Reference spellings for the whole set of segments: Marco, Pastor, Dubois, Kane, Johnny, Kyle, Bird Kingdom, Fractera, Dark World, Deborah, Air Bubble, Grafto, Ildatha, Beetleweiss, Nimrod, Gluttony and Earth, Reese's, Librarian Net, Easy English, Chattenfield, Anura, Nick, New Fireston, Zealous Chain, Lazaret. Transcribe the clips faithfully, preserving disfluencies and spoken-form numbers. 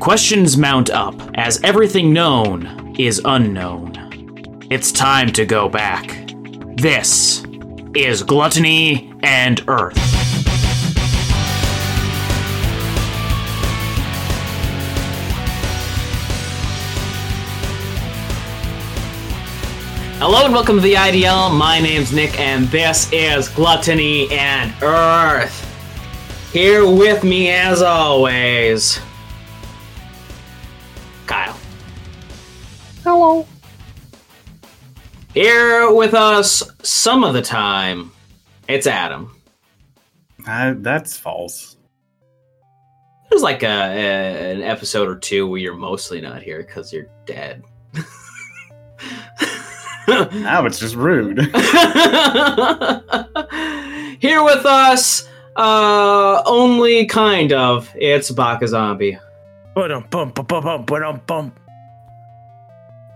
Questions mount up, as everything known is unknown. It's time to go back. This is Gluttony and Earth. Hello and welcome to the I D L. My name's Nick and this is Gluttony and Earth. Here with me as always, Kyle. Hello. Here with us some of the time, it's Adam. Uh, that's false. There's like a, a, an episode or two where you're mostly not here because you're dead. Now it's just rude. Here with us, uh, only kind of, it's BakaZombie.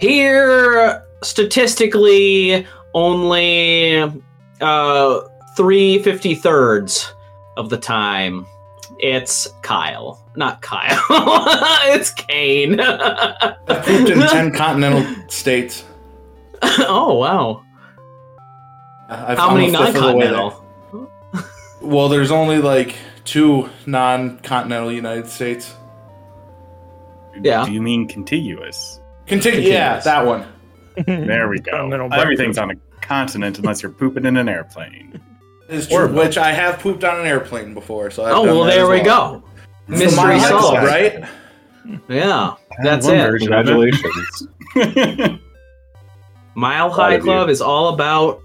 Here, statistically, only uh, three fifty-thirds of the time, it's Kyle. Not Kyle. It's Kane. I pooped in ten continental states. Oh, wow. I've, How I'm many non-continental? Well, there's only, like, two non-continental United States. Yeah. Do you mean contiguous? Contiguous, yeah, that one. There we go. Everything's on a continent unless you're pooping in an airplane. It's true, or which I have pooped on an airplane before. So I've oh, well, there we well. go. It's mystery solved, right? Yeah, that's it. Congratulations. Mile High Club is all about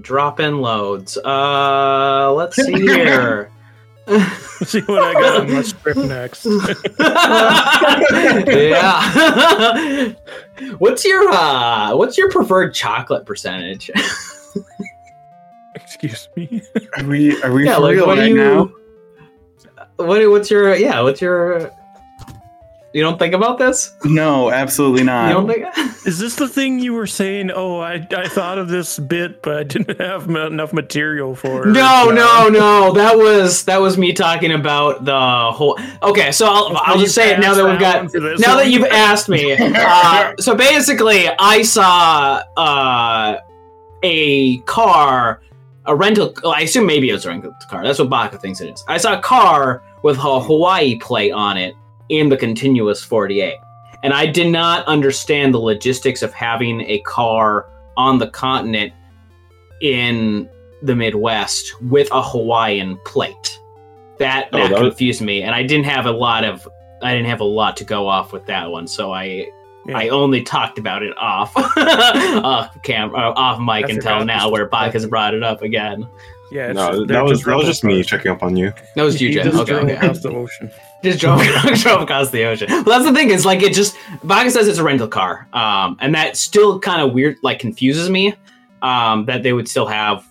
drop-in loads. Uh, let's see here. See what I got on my script next. Yeah. What's your uh, what's your preferred chocolate percentage? Excuse me. Are we are we yeah, like, what right you, now? What what's your yeah? What's your You don't think about this? No, absolutely not. You don't think? Is this the thing you were saying? Oh, I, I thought of this bit, but I didn't have m- enough material for it. No, no, no. That was that was me talking about the whole. Okay, so I'll, I'll just say it now that we've got now that you've asked me. Uh, so basically, I saw uh, a car, a rental. I assume maybe it was a rental car. That's what Baka thinks it is. I saw a car with a Hawaii plate on it in the continuous forty-eight. And I did not understand the logistics of having a car on the continent in the Midwest with a Hawaiian plate. That, oh, that, that confused was... me. And I didn't have a lot of, I didn't have a lot to go off with that one. So I, yeah. I only talked about it off, off camera, off mic That's until now where Bach has brought it up again. Yeah, it's, no, that was, that was just me checking up on you. That was you, Jen. Okay, okay. Across the ocean. Just drove, drove across the ocean. Well, that's the thing is, like, it just Baka says it's a rental car, um, and that still kind of weird, like, confuses me um, that they would still have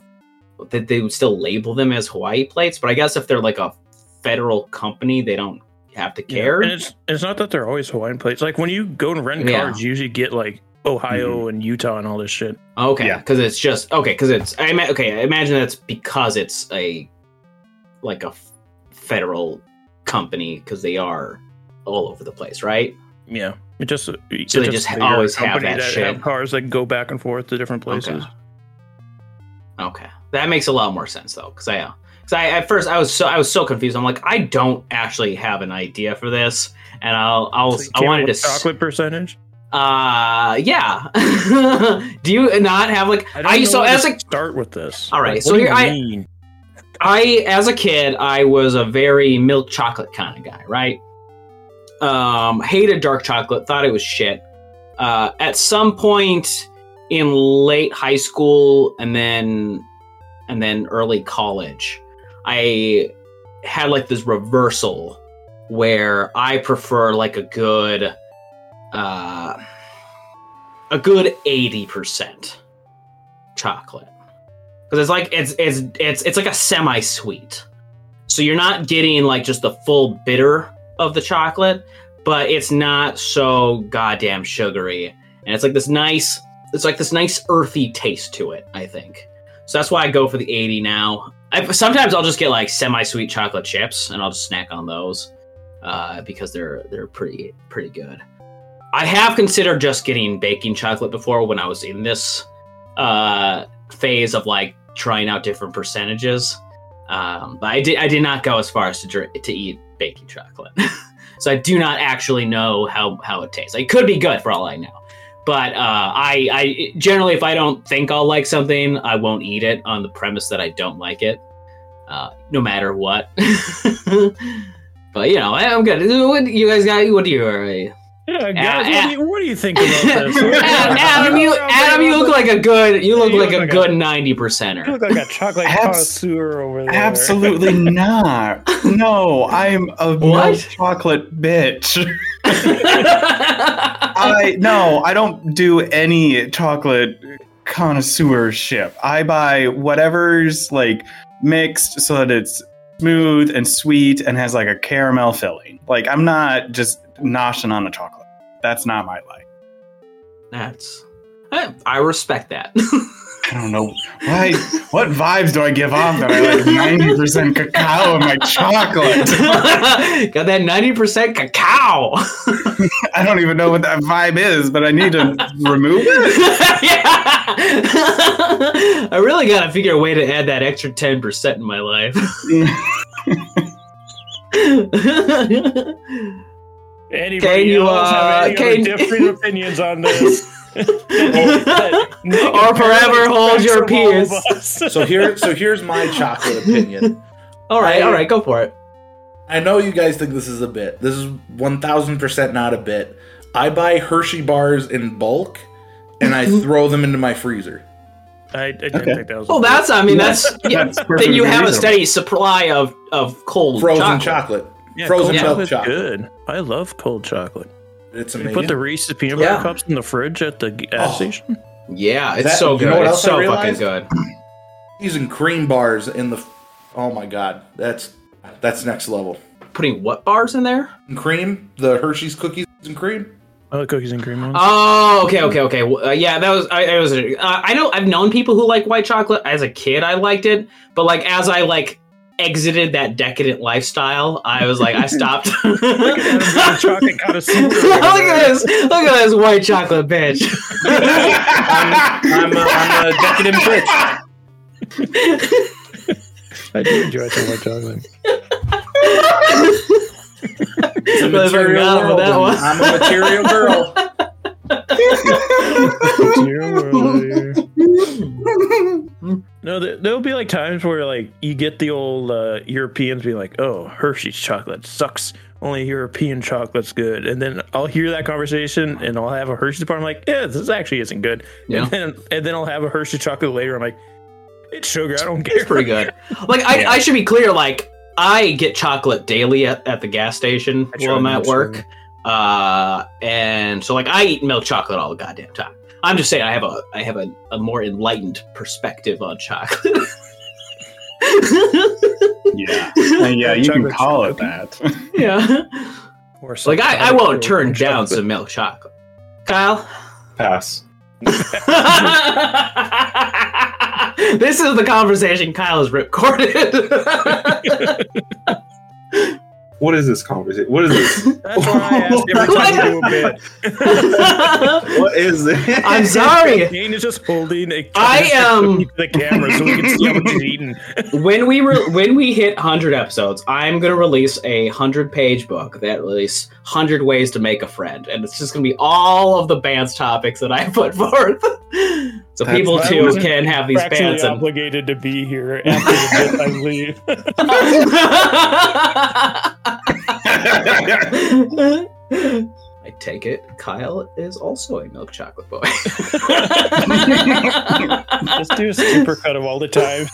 that they would still label them as Hawaii plates. But I guess if they're like a federal company, they don't have to care. Yeah, and it's it's not that they're always Hawaiian plates. Like when you go and rent yeah. cars, you usually get like Ohio mm-hmm. and Utah and all this shit. Okay, because yeah. it's just okay because it's I ima- okay. I imagine that's because it's a like a f- federal company because they are all over the place, right? Yeah, it just it, so they just, just ha- always have that, that shit. Have cars that go back and forth to different places. Okay, okay. That makes a lot more sense though, because I because uh, I at first I was so I was so confused. I'm like, I don't actually have an idea for this, and I'll I'll so I wanted to chocolate s- percentage. Uh, yeah. Do you not have like? I, don't I know so as a start with this. All right. Like, so here I, mean? I as a kid, I was a very milk chocolate kind of guy, right? Um, hated dark chocolate, thought it was shit. Uh, at some point in late high school and then and then early college, I had like this reversal where I prefer like a good. Uh, a good eighty percent chocolate, because it's like it's it's it's it's like a semi-sweet, so you're not getting like just the full bitter of the chocolate, but it's not so goddamn sugary, and it's like this nice it's like this nice earthy taste to it. I think so. That's why I go for the eighty now. I, sometimes I'll just get like semi-sweet chocolate chips, and I'll just snack on those. uh, because they're they're pretty pretty good. I have considered just getting baking chocolate before when I was in this uh, phase of like trying out different percentages, um, but I did I did not go as far as to drink, to eat baking chocolate, so I do not actually know how, how it tastes. It could be good for all I know. But uh, I, I generally, if I don't think I'll like something, I won't eat it on the premise that I don't like it, uh, no matter what. But, you know, I'm good. What, you guys got? What do you? Uh, yeah, guys, uh, what, do you, what do you think about this? Adam, Adam, you, Adam, you look like a good, you look you like look a like good a, ninety percenter. You look like a chocolate Abs- connoisseur over there. Absolutely not. No, I'm a what? Chocolate bitch. I no, I don't do any chocolate connoisseurship. I buy whatever's like mixed so that it's smooth and sweet and has like a caramel filling. Like I'm not just noshing on the chocolate. That's not my life. That's I, I respect that. I don't know why. What vibes do I give off that I like ninety percent cacao in my chocolate? Got that ninety percent cacao. I don't even know what that vibe is, but I need to remove it. Yeah. I really got to figure a way to add that extra ten percent in my life. Anybody you, else uh, have any different opinions on this? Or forever hold your peace. so here, so here's my chocolate opinion. All right, I, all right, go for it. I know you guys think this is a bit. This is one thousand percent not a bit. I buy Hershey bars in bulk, and I throw them into my freezer. I, I didn't okay. think that was. Well, a that's. I mean, that's. Yeah, that's then you have reasonable. A steady supply of of cold frozen chocolate. chocolate. Yeah, frozen yeah. milk chocolate. Good. I love cold chocolate. It's amazing. You put the Reese's peanut butter yeah. cups in the fridge at the gas oh. station? Yeah, it's that, so good. You know what else it's so I fucking good. Using cream bars in the... Oh my god. That's that's next level. Putting what bars in there? Cream. The Hershey's cookies and cream. Oh, the cookies and cream ones. Oh, okay, okay, okay. Uh, yeah, that was... I, I was. Uh, I know I've known people who like white chocolate. As a kid, I liked it. But like as I like... exited that decadent lifestyle, I was like, I stopped. Look at chocolate connoisseur. Look at this. Look at this white chocolate bitch. I'm, I'm, a, I'm a decadent bitch. I do enjoy some white chocolate. It's a material world. That one. I'm a material girl. No, there'll be like times where like you get the old uh, Europeans be like, oh, Hershey's chocolate sucks, only European chocolate's good, and then I'll hear that conversation and I'll have a Hershey's bar, I'm like, yeah, this actually isn't good. Yeah. and then and then I'll have a Hershey chocolate later, I'm like, it's sugar, I don't care. It's pretty good. Like I, yeah. I should be clear, like I get chocolate daily at, at the gas station while I'm at work. Sure. Uh, and so like I eat milk chocolate all the goddamn time. I'm just saying I have a I have a, a more enlightened perspective on chocolate. yeah, and yeah, you can call it that. Yeah, or like I, I won't turn down some milk chocolate. Kyle, pass. This is the conversation Kyle has recorded. What is this conversation? What is this? That's why I asked every time you bit. What is this? I'm sorry. Kane is just holding a I am to the camera so we can see what he's eating. When we re- when we hit one hundred episodes, I'm gonna release a one hundred page book that releases one hundred ways to make a friend, and it's just gonna be all of the band's topics that I put forth. So that's people too can have these bands. I'm obligated and... to be here after the bit I leave. I take it Kyle is also a milk chocolate boy. Just do a supercut of all the time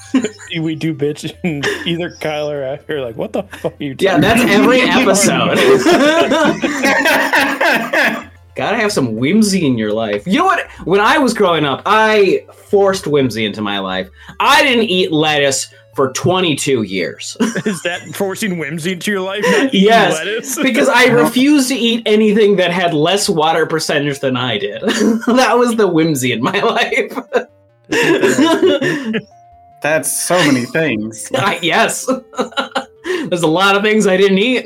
we do bitch and either Kyle or I are like, what the fuck are you doing? Yeah, that's every episode. Gotta have some whimsy in your life. You know what? When I was growing up, I forced whimsy into my life. I didn't eat lettuce for twenty-two years. Is that forcing whimsy into your life? Not eating yes, lettuce? Because I refused to eat anything that had less water percentage than I did. That was the whimsy in my life. That's so many things. I, yes. There's a lot of things I didn't eat.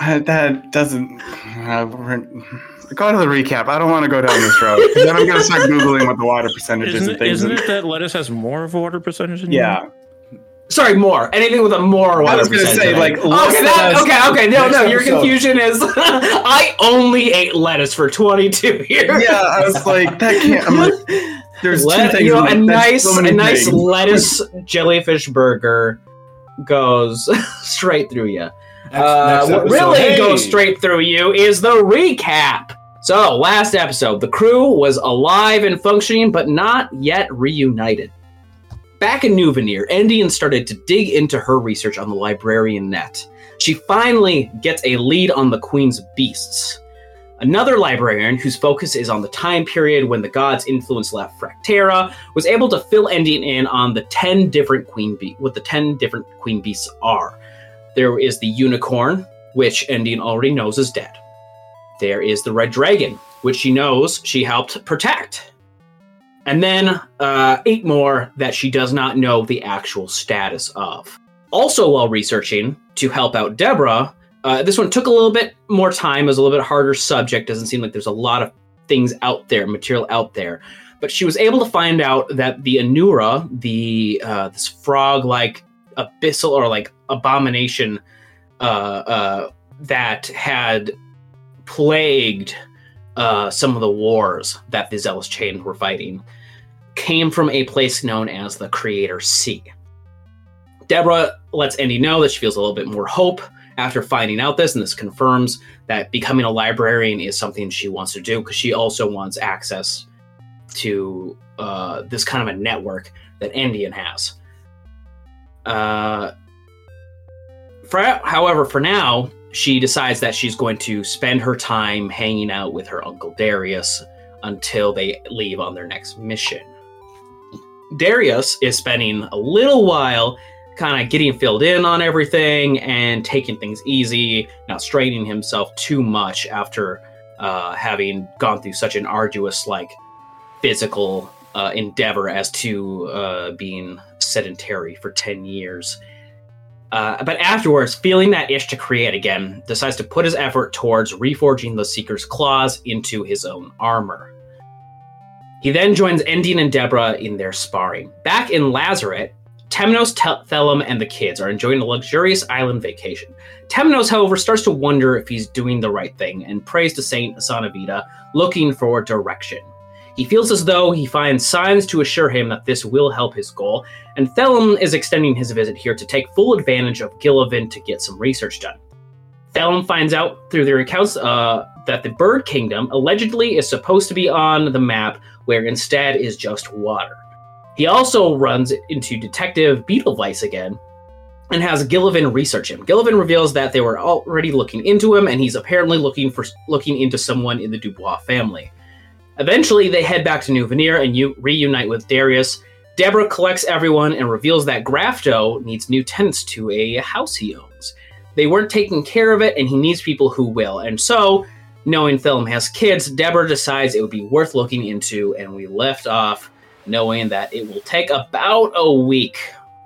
Uh, that doesn't... Uh, go to the recap. I don't want to go down this road. Then I'm going to start Googling what the water percentage is and things. Isn't it that lettuce has more of water percentage than yeah. you? Sorry, more. Anything with a more water percentage. I was going to say, like... Okay, that, okay, okay. No, no, your confusion is... I only ate lettuce for twenty-two years. Yeah, I was like, that can't... I'm like, there's Let, two things. You know, a nice, so a nice things. lettuce jellyfish burger goes straight through you. Next, uh, next what really hey. goes straight through you is the recap. So, last episode, the crew was alive and functioning, but not yet reunited. Back in New Veneer, Endien started to dig into her research on the Librarian Net. She finally gets a lead on the Queen's Beasts, another librarian whose focus is on the time period when the gods' influence left Fractera, was able to fill Endien in on the ten different Queen Be- what the ten different Queen Beasts are. There is the unicorn, which Endien already knows is dead. There is the red dragon, which she knows she helped protect. And then uh, eight more that she does not know the actual status of. Also, while researching, to help out Deborah, uh, this one took a little bit more time, was a little bit harder subject, doesn't seem like there's a lot of things out there, material out there. But she was able to find out that the Anura, the uh, this frog-like abyssal or like abomination uh, uh, that had plagued uh, some of the wars that the Zealous Chain were fighting, came from a place known as the Creator Sea. Deborah lets Endien know that she feels a little bit more hope after finding out this, and this confirms that becoming a librarian is something she wants to do because she also wants access to uh, this kind of a network that Endien has. Uh, for, however, for now, she decides that she's going to spend her time hanging out with her uncle Darius until they leave on their next mission. Darius is spending a little while kind of getting filled in on everything and taking things easy, not straining himself too much after uh, having gone through such an arduous, like, physical uh, endeavor as to uh, being... sedentary for ten years. Uh, but afterwards, feeling that itch to create again, decides to put his effort towards reforging the Seeker's Claws into his own armor. He then joins Endien and Deborah in their sparring. Back in Lazaret, Temenos, Thellum, and the kids are enjoying a luxurious island vacation. Temenos, however, starts to wonder if he's doing the right thing and prays to Saint Asanavita, looking for direction. He feels as though he finds signs to assure him that this will help his goal, and Thellum is extending his visit here to take full advantage of Gillivan to get some research done. Thellum finds out through their accounts uh, that the Bird Kingdom allegedly is supposed to be on the map, where instead is just water. He also runs into Detective Beetleweiss again, and has Gillivan research him. Gillivan reveals that they were already looking into him, and he's apparently looking for looking into someone in the Dubois family. Eventually, they head back to New Veneer and u- reunite with Darius. Deborah collects everyone and reveals that Grafto needs new tenants to a house he owns. They weren't taking care of it, and he needs people who will. And so, knowing Thellum has kids, Deborah decides it would be worth looking into, and we left off knowing that it will take about a week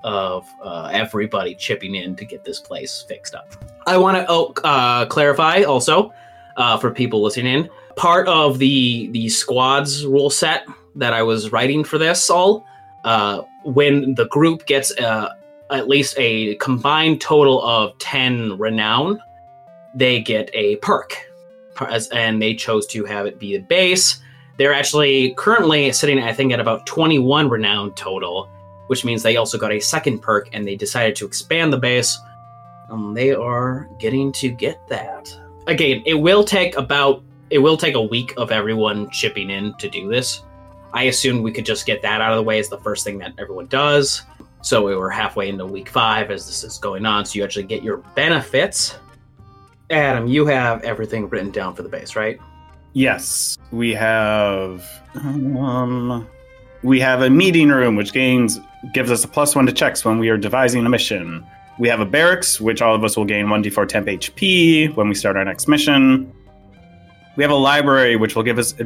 of uh, everybody chipping in to get this place fixed up. I want to oh, uh, clarify also uh, for people listening in, part of the the squads rule set that I was writing for this all, uh, when the group gets uh, at least a combined total of ten renown, they get a perk, and they chose to have it be a base. They're actually currently sitting, I think, at about twenty-one renown total, which means they also got a second perk, and they decided to expand the base. Um, they are getting to get that. Again, it will take about It will take a week of everyone chipping in to do this. I assumed we could just get that out of the way as the first thing that everyone does. So we were halfway into week five as this is going on. So you actually get your benefits. Adam, you have everything written down for the base, right? Yes, we have. Um, we have a meeting room, which gains gives us a plus one to checks when we are devising a mission. We have a barracks, which all of us will gain one d four temp H P when we start our next mission. We have a library, which will give us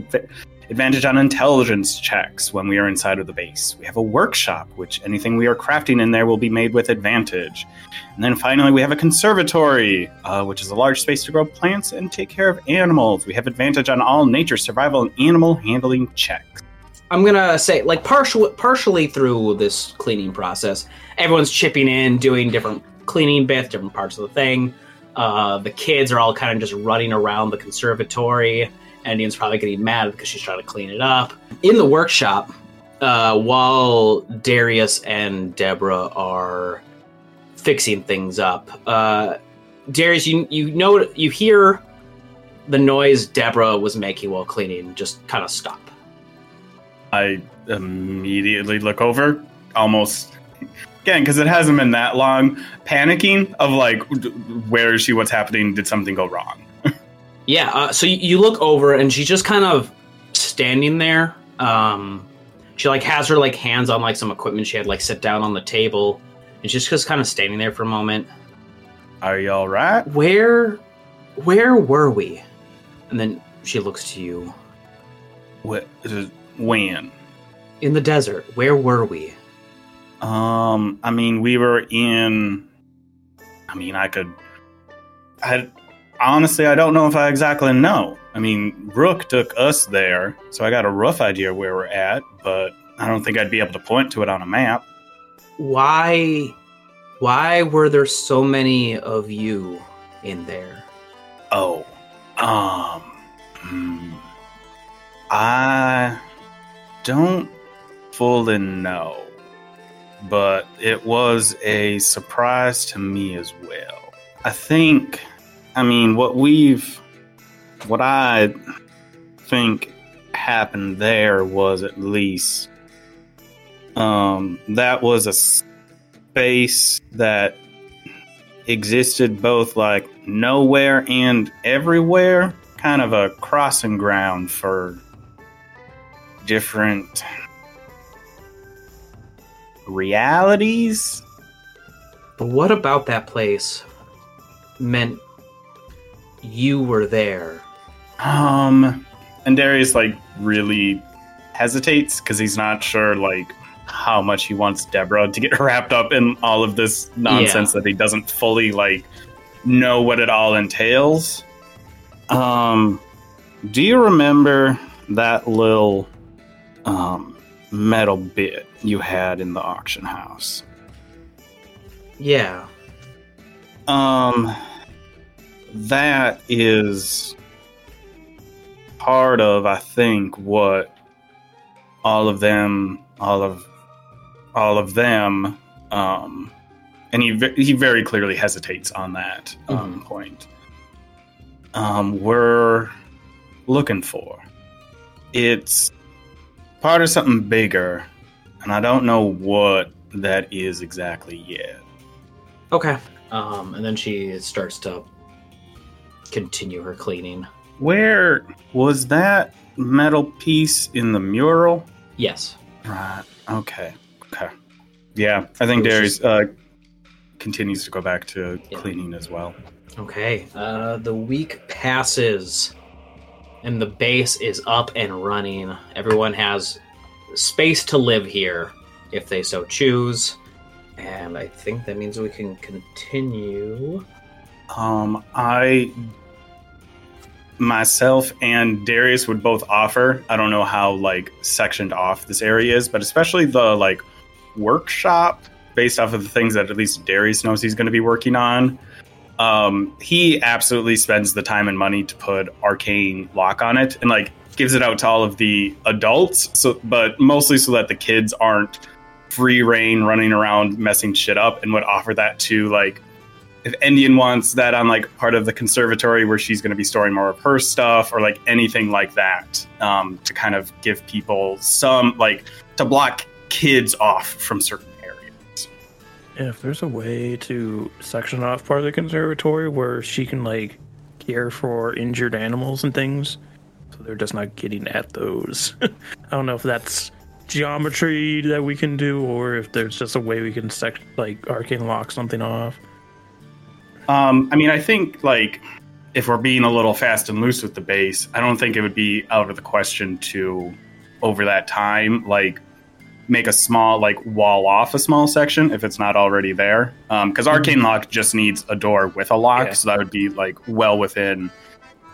advantage on intelligence checks when we are inside of the base. We have a workshop, which anything we are crafting in there will be made with advantage. And then finally, we have a conservatory, uh, which is a large space to grow plants and take care of animals. We have advantage on all nature, survival, and animal handling checks. I'm going to say, like, partial, partially through this cleaning process, everyone's chipping in, doing different cleaning bits, different parts of the thing. Uh, the kids are all kind of just running around the conservatory. Endien's probably getting mad because she's trying to clean it up. In the workshop, uh, while Darius and Deborah are fixing things up, uh, Darius, you you know you hear the noise Deborah was making while cleaning just kind of stop. I immediately look over, almost, again, because it hasn't been that long, panicking of like, where is she, what's happening, did something go wrong? Yeah, uh, so you look over, and she's just kind of standing there. Um, she, like, has her, like, hands on, like, some equipment she had, like, sit down on the table. And she's just kind of standing there for a moment. Are you all right? Where, where were we? And then she looks to you. What, when? In the desert. Where were we? Um, I mean, we were in... I mean, I could... I... Honestly, I don't know if I exactly know. I mean, Rook took us there, so I got a rough idea where we're at, but I don't think I'd be able to point to it on a map. Why, why were there so many of you in there? Oh, um, hmm, I don't fully know, but it was a surprise to me as well. I think... I mean, what we've, what I think happened there was at least, um, that was a space that existed both like nowhere and everywhere, kind of a crossing ground for different realities. But what about that place meant you were there? Um, and Darius, like, really hesitates because he's not sure, like, how much he wants Deborah to get wrapped up in all of this nonsense yeah. that he doesn't fully, like, know what it all entails. Um, do you remember that little, um, metal bit you had in the auction house? Yeah. Um... That is part of, I think, what all of them, all of, all of them, um, and he he very clearly hesitates on that um, mm-hmm. point. Um, we're looking for. It's part of something bigger, and I don't know what that is exactly yet. Okay, um, and then she starts to continue her cleaning. Where was that metal piece in the mural? Yes. Right. Okay. Okay. Yeah, I think Darius uh, continues to go back to yeah. cleaning as well. Okay. Uh, the week passes, and the base is up and running. Everyone has space to live here if they so choose, and I think that means we can continue. Um, I, myself and Darius would both offer, I don't know how, like, sectioned off this area is, but especially the, like, workshop, based off of the things that at least Darius knows he's going to be working on. Um, he absolutely spends the time and money to put arcane lock on it and, like, gives it out to all of the adults, so, but mostly so that the kids aren't free reign running around messing shit up, and would offer that to, like, if Endien wants that on, like, part of the conservatory where she's going to be storing more of her stuff, or, like, anything like that, um, to kind of give people some, like, to block kids off from certain areas. If there's a way to section off part of the conservatory where she can, like, care for injured animals and things, so they're just not getting at those. I don't know if that's geometry that we can do, or if there's just a way we can, sec- like, arcane lock something off. Um, I mean, I think, like, if we're being a little fast and loose with the base, I don't think it would be out of the question to, over that time, like, make a small, like, wall off a small section if it's not already there. Because um, Arcane Lock just needs a door with a lock, yeah. So that would be, like, well within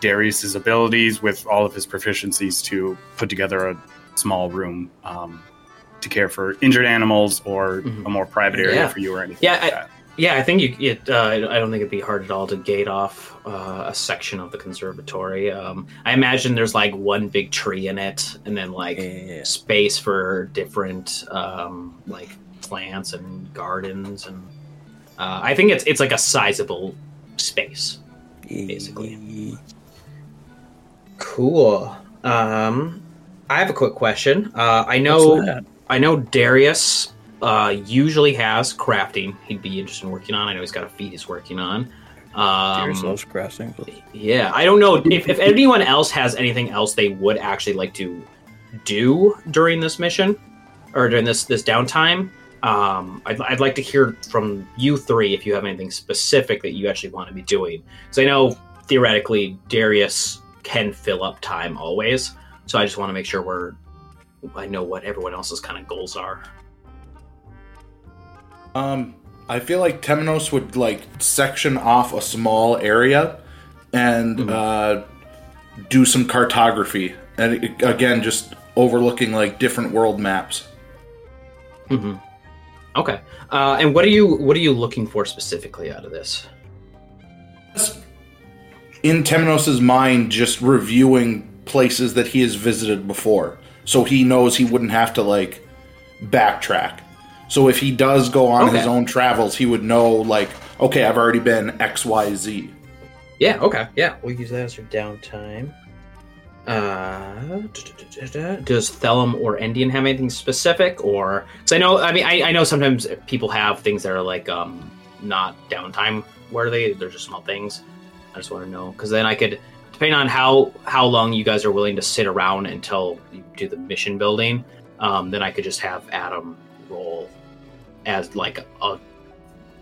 Darius's abilities with all of his proficiencies to put together a small room um, to care for injured animals or mm-hmm. a more private area yeah. for you or anything yeah, like I, that. Yeah, I think you, it, uh, I don't think it'd be hard at all to gate off uh, a section of the conservatory. Um, I imagine there's like one big tree in it, and then like yeah. space for different um, like plants and gardens, and uh, I think it's it's like a sizable space, basically. Cool. Um, I have a quick question. Uh, I know, I know, Darius. Uh, usually has crafting. He'd be interested in working on. I know he's got a feat he's working on. Um, Darius loves crafting. But... Yeah, I don't know if, if anyone else has anything else they would actually like to do during this mission or during this this downtime. Um, I'd, I'd like to hear from you three if you have anything specific that you actually want to be doing. Because I know theoretically Darius can fill up time always. So I just want to make sure we're I know what everyone else's kind of goals are. Um, I feel like Temenos would, like, section off a small area and mm-hmm. uh, do some cartography. And, it, again, just overlooking, like, different world maps. Mm-hmm. Okay. Uh, and what are you what are you looking for specifically out of this? In Temenos' mind, just reviewing places that he has visited before. So he knows he wouldn't have to, like, backtrack. So if he does go on okay. his own travels, he would know, like, okay, I've already been X, Y, Z. Yeah, okay, yeah. We'll use that as your downtime. Uh, does Thellum or Endien have anything specific? Or, because I know, I mean, I, I know sometimes people have things that are, like, um, not downtime. Where are they? They're just small things. I just want to know. Because then I could, depending on how, how long you guys are willing to sit around until you do the mission building, um, then I could just have Adam roll as like a, a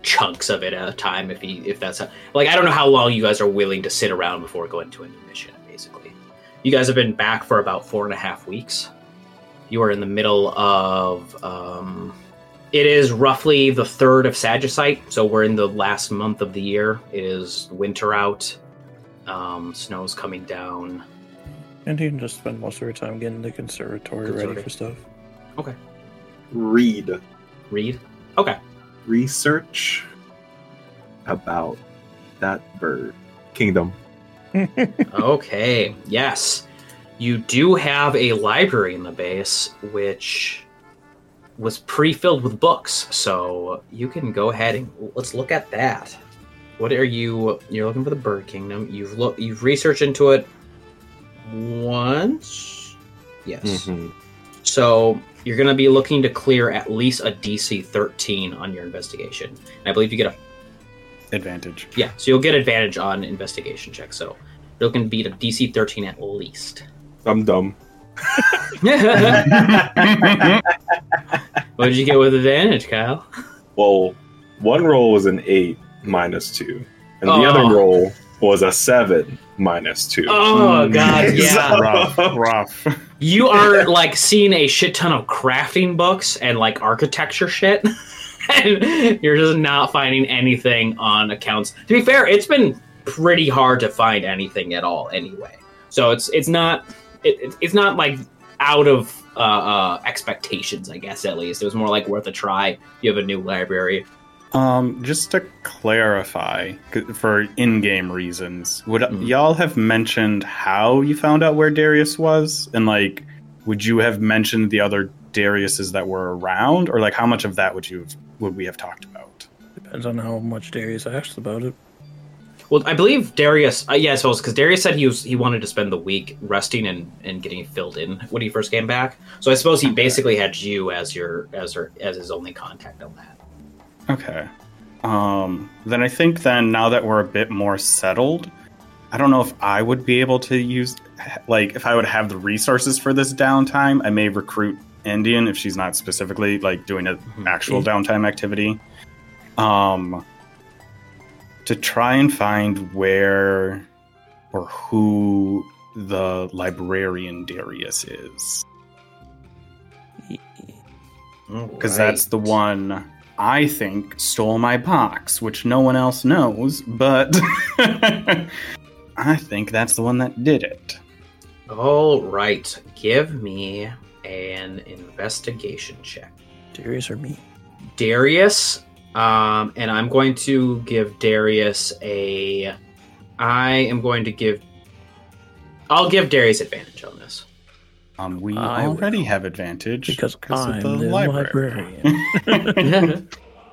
chunks of it at a time if he if that's a, like I don't know how long you guys are willing to sit around before going to a new mission. Basically you guys have been back for about four and a half weeks. You are in the middle of um it is roughly the third of Sagisite, so we're in the last month of the year. It is winter out, um snow's coming down, and you can just spend most of your time getting the conservatory, conservatory. ready for stuff. Okay. Read. Read? Okay. Research about that bird kingdom. Okay, yes. You do have a library in the base, which was pre-filled with books, so you can go ahead and let's look at that. What are you... You're looking for the bird kingdom. You've lo- You've researched into it once? Yes. Mm-hmm. So... You're going to be looking to clear at least a D C thirteen on your investigation. And I believe you get a... Advantage. Yeah, so you'll get advantage on investigation checks. So you're looking to beat a D C thirteen at least. I'm dumb. What did you get with advantage, Kyle? Well, one roll was an eight minus two. And oh. the other roll was a seven minus two. Oh, God, yeah. Rough, rough. You are, like, seeing a shit ton of crafting books and, like, architecture shit, and you're just not finding anything on accounts. To be fair, it's been pretty hard to find anything at all anyway. So it's it's not, it, it's not like, out of uh, uh, expectations, I guess, at least. It was more, like, worth a try. You have a new library. Um, just to clarify, for in-game reasons, would mm. y'all have mentioned how you found out where Darius was? And, like, would you have mentioned the other Dariuses that were around? Or, like, how much of that would you have, would we have talked about? Depends on how much Darius asked about it. Well, I believe Darius... Uh, yeah, I suppose, because Darius said he was he wanted to spend the week resting and, and getting filled in when he first came back. So I suppose he basically had you as your as her, as his only contact on that. Okay. Um, then I think then now that we're a bit more settled, I don't know if I would be able to use, like, if I would have the resources for this downtime. I may recruit Endien if she's not specifically, like, doing an actual downtime activity. Um, to try and find where or who the librarian Darius is. Because right. That's the one I think stole my box, which no one else knows, but I think that's the one that did it. All right. Give me an investigation check. Darius or me? Darius. Um, and I'm going to give Darius a... I am going to give... I'll give Darius advantage on this. Um, we I already will. have advantage because, because I'm of the, the library. librarian.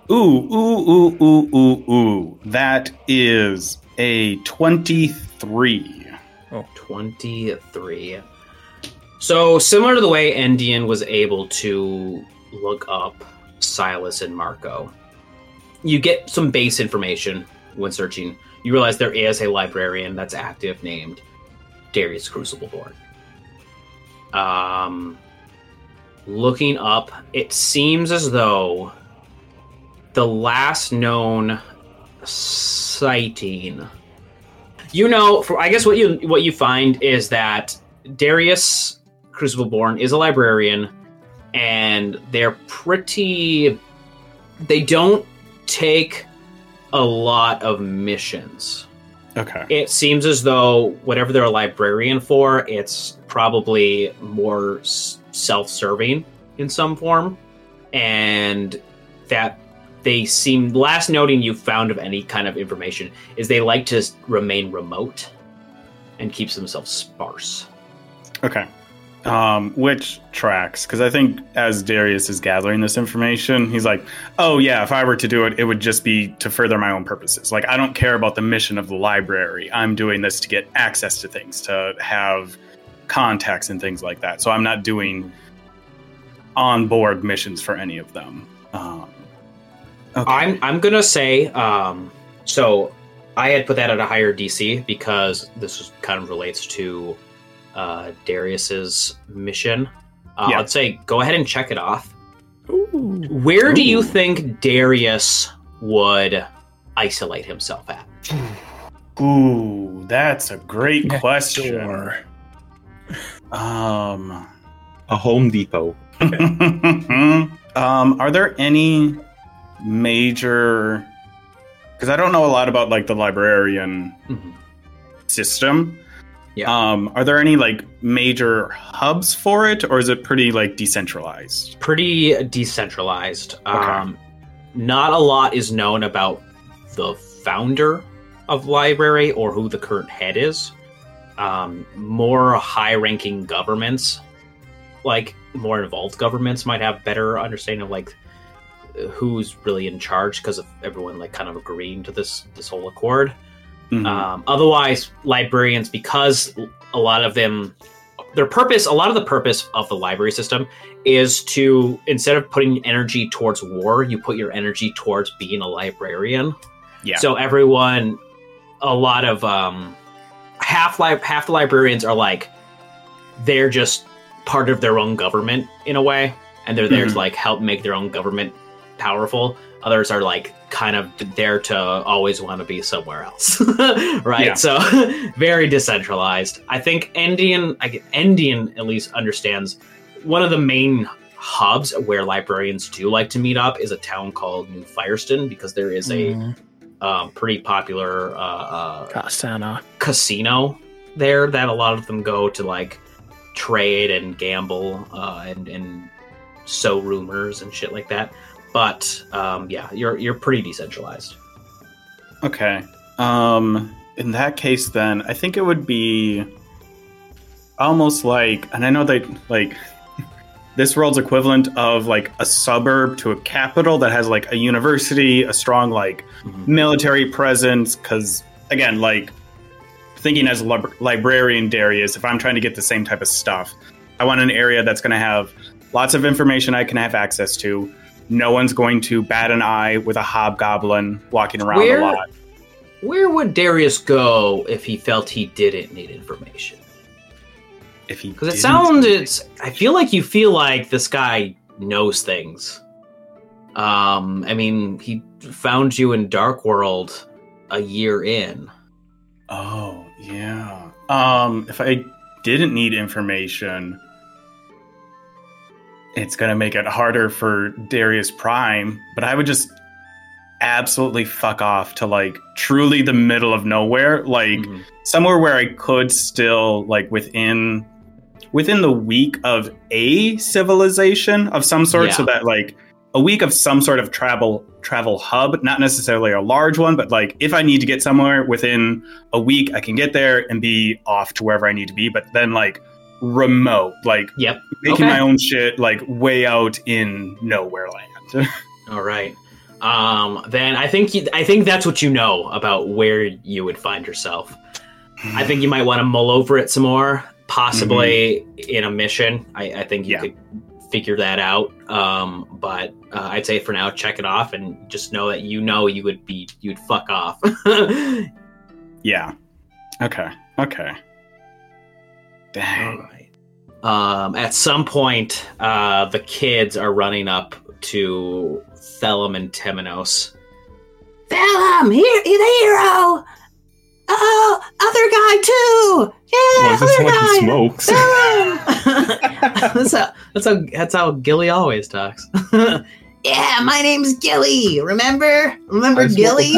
ooh, ooh, ooh, ooh, ooh, ooh. That is a twenty-three. Oh. twenty-three. So, similar to the way Endien was able to look up Silas and Marco, you get some base information when searching. You realize there is a librarian that's active named Darius Crucibleborn. Um, looking up, it seems as though the last known sighting, you know, for, I guess what you what you find is that Darius Crucibleborn is a librarian, and they're pretty. They don't take a lot of missions. Okay. It seems as though whatever they're a librarian for, it's probably more self-serving in some form. And that they seem... Last noting you found of any kind of information is they like to remain remote and keeps themselves sparse. Okay. Um, which tracks, because I think as Darius is gathering this information, he's like, oh yeah, if I were to do it, it would just be to further my own purposes. Like, I don't care about the mission of the library. I'm doing this to get access to things, to have contacts and things like that. So I'm not doing on-board missions for any of them. Um, okay. I'm, I'm going to say, um, so I had put that at a higher D C because this kind of relates to Uh, Darius's mission. Uh, yeah. I'd say go ahead and check it off. Ooh. Where Ooh. do you think Darius would isolate himself at? Ooh, that's a great Next question. Door. Um, a Home Depot. um, are there any major? Because I don't know a lot about like the librarian mm-hmm. system. Yeah. Um, are there any like major hubs for it, or is it pretty like decentralized? Pretty decentralized. Okay. Um, not a lot is known about the founder of library or who the current head is. Um, more high-ranking governments, like more involved governments, might have better understanding of like who's really in charge because of everyone like kind of agreeing to this this whole accord. Mm-hmm. Um, otherwise, librarians, because a lot of them, their purpose, a lot of the purpose of the library system is to, instead of putting energy towards war, you put your energy towards being a librarian. Yeah. So everyone, a lot of, um, half li- half the librarians are like, they're just part of their own government in a way. And they're there mm-hmm. to like help make their own government powerful. Others are like kind of there to always want to be somewhere else, right? Yeah. So very decentralized. I think Endien, I get Endien at least understands one of the main hubs where librarians do like to meet up is a town called New Fireston, because there is a mm. um, pretty popular uh, uh, casino. casino there that a lot of them go to like trade and gamble uh, and, and sow rumors and shit like that. But um, yeah, you're you're pretty decentralized. Okay. Um, in that case, then I think it would be almost like, and I know that like this world's equivalent of like a suburb to a capital that has like a university, a strong like mm-hmm. military presence. Because again, like thinking as a lib- librarian, Darius, if I'm trying to get the same type of stuff, I want an area that's going to have lots of information I can have access to. No one's going to bat an eye with a hobgoblin walking around where, a lot. Where would Darius go if he felt he didn't need information? If he, because it sounds, it's. I feel like you feel like this guy knows things. Um, I mean, he found you in Dark World a year in. Oh yeah. Um, if I didn't need information, it's going to make it harder for Darius Prime, but I would just absolutely fuck off to, like, truly the middle of nowhere, like, mm-hmm. somewhere where I could still, like, within within the week of a civilization of some sort, yeah. so that, like, a week of some sort of travel travel hub, not necessarily a large one, but, like, if I need to get somewhere within a week, I can get there and be off to wherever I need to be, but then, like, remote, like, yep. making okay. my own shit, like, way out in nowhere land. All right. Um, then I think you, I think that's what you know about where you would find yourself. I think you might want to mull over it some more, possibly mm-hmm. in a mission. I, I think you yeah. could figure that out. Um, but uh, I'd say for now, check it off and just know that you know you would be you'd fuck off. yeah. Okay. Okay. Dang. All right. Um, at some point, uh, the kids are running up to Thellum and Temenos. Thellum, here, the hero. Oh, other guy too. Yeah, well, other guy. He smokes. Thellum. that's how that's how that's how Gilly always talks. yeah, my name's Gilly. Remember, remember I Gilly.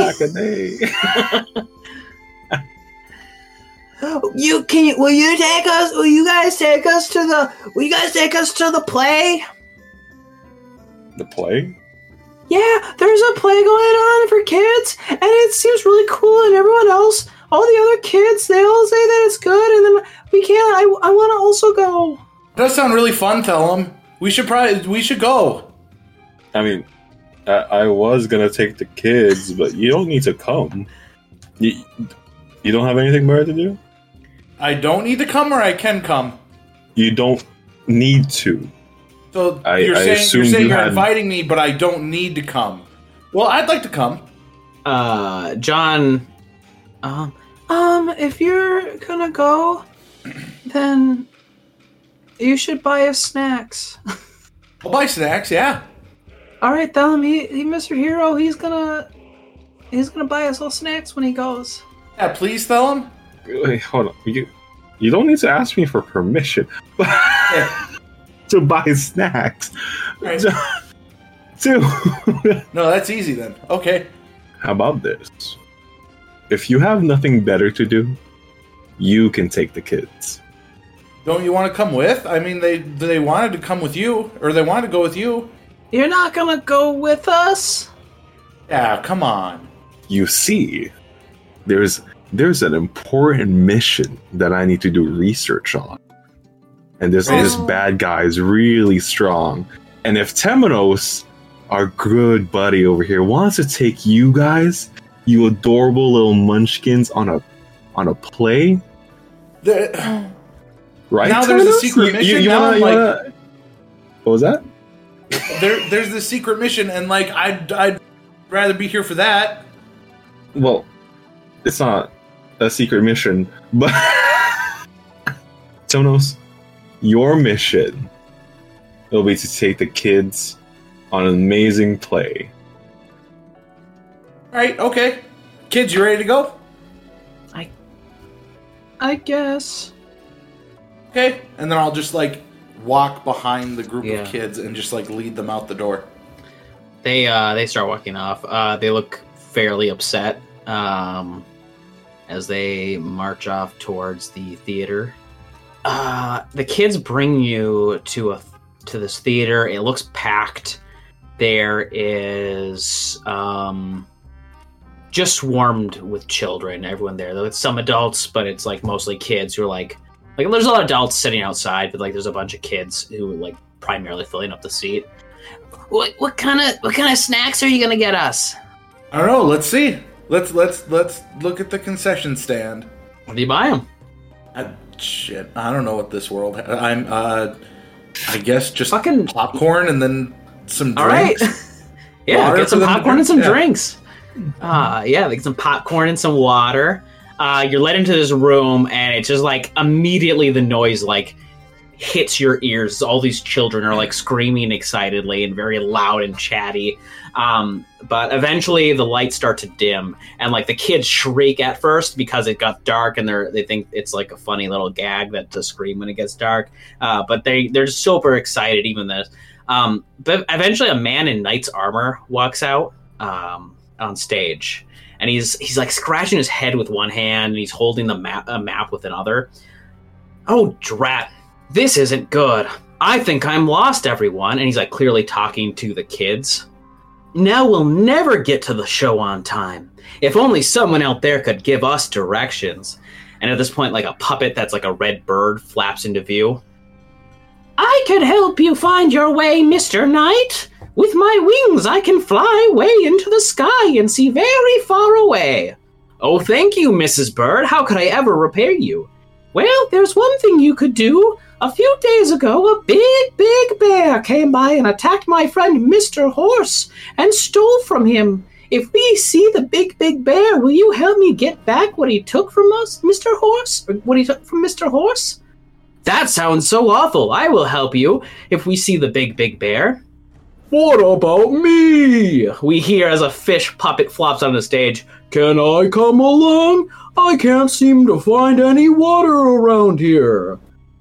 you can. You, will you take us? Will you guys take us to the? Will you guys take us to the play? The play? Yeah, there's a play going on for kids, and it seems really cool, and everyone else, all the other kids, they all say that it's good, and then we can't, I, I want to also go. That does sound really fun, Thellum. We should probably, we should go. I mean, I, I was going to take the kids, but you don't need to come. You, you don't have anything more to do? I don't need to come, or I can come? You don't need to. So I, you're, I saying, you're saying you you're had... inviting me, but I don't need to come. Well, I'd like to come. Uh, John, um, um, if you're gonna go, then you should buy us snacks. I'll buy snacks, yeah. All right, tell him he, he, Mister Hero, he's gonna, he's gonna buy us all snacks when he goes. Yeah, please tell him. Wait, hold on. You, you don't need to ask me for permission. yeah. To buy snacks. Right. Two. no, that's easy then. Okay. How about this? If you have nothing better to do, you can take the kids. Don't you want to come with? I mean, they they wanted to come with you, or they wanted to go with you. You're not going to go with us? Yeah, come on. You see, there's there's an important mission that I need to do research on. And this, oh. this bad guy is really strong. And if Temenos, our good buddy over here, wants to take you guys, you adorable little munchkins, on a on a play, the, right? Now Temenos? There's a secret you, mission. You, you now wanna, like, wanna, what was that? there, there's the secret mission, and like I'd I'd rather be here for that. Well, it's not a secret mission, but Temenos. Your mission will be to take the kids on an amazing play. All right, okay. Kids, you ready to go? I I guess. Okay, and then I'll just, like, walk behind the group yeah. of kids and just, like, lead them out the door. They uh, they start walking off. Uh, they look fairly upset um, as they march off towards the theater. Uh, the kids bring you to a to this theater. It looks packed. There is um, just swarmed with children. Everyone there. There's some adults, but it's like mostly kids who are like like. There's a lot of adults sitting outside, but like there's a bunch of kids who are like primarily filling up the seat. What what kind of what kind of snacks are you gonna get us? I don't know. Let's see. Let's let's let's look at the concession stand. What do you buy them? I- Shit, I don't know what this world has. I'm, uh, I guess just fucking popcorn and then some drinks. All right. yeah, water get some popcorn and some yeah. drinks. Uh, yeah, like some popcorn and some water. Uh, you're led into this room, and it's just like immediately the noise, like hits your ears. All these children are like screaming excitedly and very loud and chatty. Um, but eventually the lights start to dim, and like the kids shriek at first because it got dark, and they're, they think it's like a funny little gag that to scream when it gets dark. Uh, but they, they're super excited even this. Um, but eventually a man in knight's armor walks out um, on stage, and he's, he's like scratching his head with one hand, and he's holding the map, a map with another. Oh, drat. This isn't good. I think I'm lost, everyone. And he's like clearly talking to the kids. Now we'll never get to the show on time. If only someone out there could give us directions. And at this point, like a puppet that's like a red bird flaps into view. I could help you find your way, Mister Knight. With my wings, I can fly way into the sky and see very far away. Oh, thank you, Missus Bird. How could I ever repay you? Well, there's one thing you could do. A few days ago, a big, big bear came by and attacked my friend Mister Horse and stole from him. If we see the big, big bear, will you help me get back what he took from us, Mister Horse? Or what he took from Mister Horse? That sounds so awful. I will help you if we see the big, big bear. What about me? We hear as a fish puppet flops on the stage. Can I come along? I can't seem to find any water around here.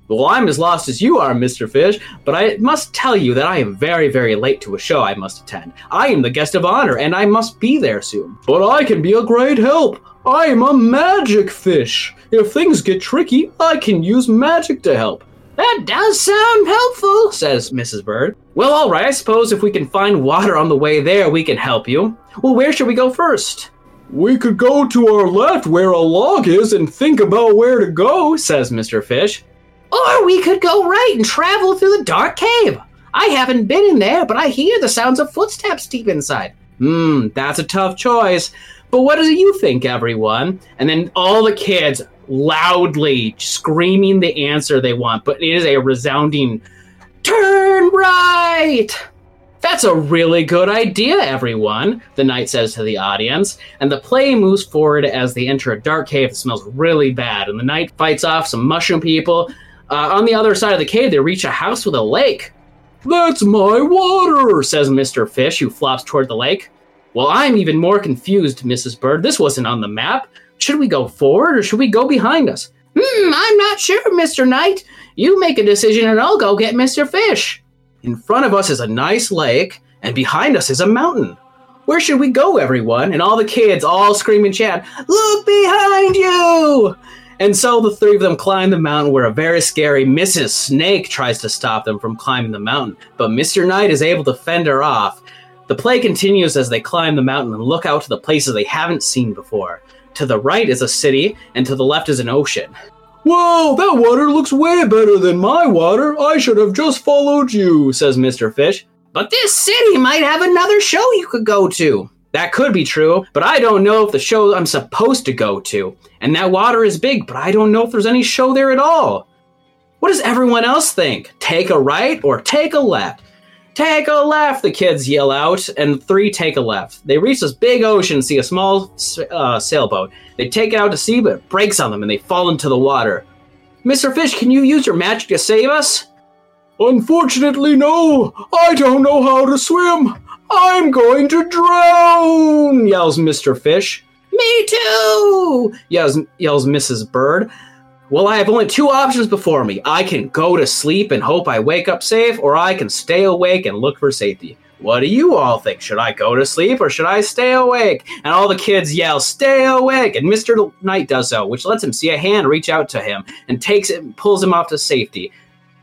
Well, I'm as lost as you are, Mister Fish, but I must tell you that I am very, very late to a show I must attend. I am the guest of honor, and I must be there soon. But I can be a great help. I am a magic fish. If things get tricky, I can use magic to help. That does sound helpful, says Missus Bird. Well, all right, I suppose if we can find water on the way there, we can help you. Well, where should we go first? We could go to our left where a log is and think about where to go, says Mister Fish. Or we could go right and travel through the dark cave. I haven't been in there, but I hear the sounds of footsteps deep inside. Hmm, that's a tough choice. But what do you think, everyone? And then all the kids loudly screaming the answer they want, but it is a resounding, turn right! That's a really good idea, everyone, the knight says to the audience, and the play moves forward as they enter a dark cave that smells really bad, and the knight fights off some mushroom people. Uh, on the other side of the cave, they reach a house with a lake. That's my water, says Mister Fish, who flops toward the lake. Well, I'm even more confused, Missus Bird. This wasn't on the map. Should we go forward or should we go behind us? Hmm, I'm not sure, Mister Knight. You make a decision and I'll go get Mister Fish. In front of us is a nice lake and behind us is a mountain. Where should we go, everyone? And all the kids all scream and chant, look behind you! And so the three of them climb the mountain where a very scary Missus Snake tries to stop them from climbing the mountain. But Mister Knight is able to fend her off. The play continues as they climb the mountain and look out to the places they haven't seen before. To the right is a city, and to the left is an ocean. Whoa, that water looks way better than my water. I should have just followed you, says Mister Fish. But this city might have another show you could go to. That could be true, but I don't know if the show I'm supposed to go to. And that water is big, but I don't know if there's any show there at all. What does everyone else think? Take a right or take a left? Take a left, the kids yell out, and three take a left. They reach this big ocean and see a small uh, sailboat. They take it out to sea, but it breaks on them, and they fall into the water. Mister Fish, can you use your magic to save us? Unfortunately, no. I don't know how to swim. I'm going to drown, yells Mister Fish. Me too, yells, yells Missus Bird. Well, I have only two options before me. I can go to sleep and hope I wake up safe, or I can stay awake and look for safety. What do you all think? Should I go to sleep or should I stay awake? And all the kids yell, stay awake! And Mister Knight does so, which lets him see a hand reach out to him and takes it and pulls him off to safety.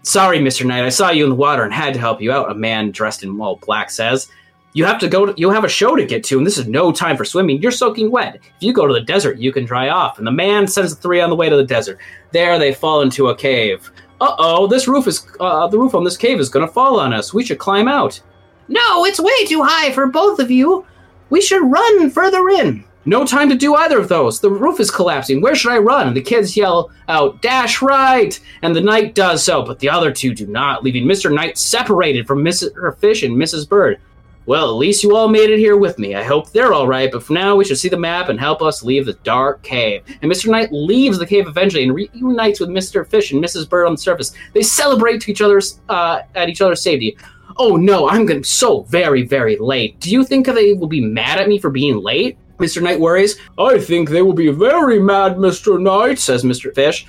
Sorry, Mister Knight, I saw you in the water and had to help you out, a man dressed in all black says. You have to go to, you have a show to get to, and this is no time for swimming. You're soaking wet. If you go to the desert, you can dry off. And the man sends the three on the way to the desert. There they fall into a cave. Uh-oh, this roof is, uh, the roof on this cave is going to fall on us. We should climb out. No, it's way too high for both of you. We should run further in. No time to do either of those. The roof is collapsing. Where should I run? And the kids yell out, dash right! And the knight does so, but the other two do not, leaving Mister Knight separated from Mister Fish and Missus Bird. Well, at least you all made it here with me. I hope they're all right, but for now, we should see the map and help us leave the dark cave. And Mister Knight leaves the cave eventually and reunites with Mister Fish and Missus Bird on the surface. They celebrate to each other's uh, at each other's safety. Oh no, I'm gonna be so very, very late. Do you think they will be mad at me for being late? Mister Knight worries. I think they will be very mad, Mister Knight, says Mister Fish.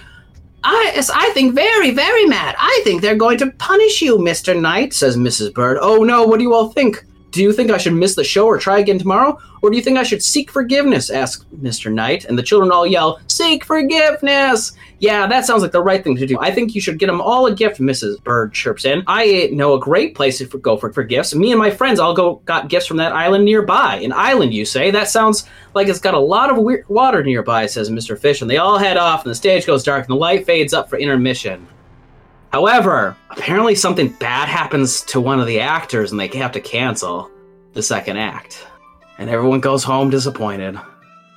I, yes, I think very, very mad. I think they're going to punish you, Mister Knight, says Missus Bird. Oh no, what do you all think? Do you think I should miss the show or try again tomorrow? Or do you think I should seek forgiveness? Asks Mister Knight, and the children all yell, seek forgiveness! Yeah, that sounds like the right thing to do. I think you should get them all a gift, Missus Bird chirps in. I know a great place to go for, for gifts. Me and my friends all go got gifts from that island nearby. An island, you say? That sounds like it's got a lot of weird water nearby, says Mister Fish, and they all head off, and the stage goes dark, and the light fades up for intermission. However, apparently something bad happens to one of the actors and they have to cancel the second act. And everyone goes home disappointed.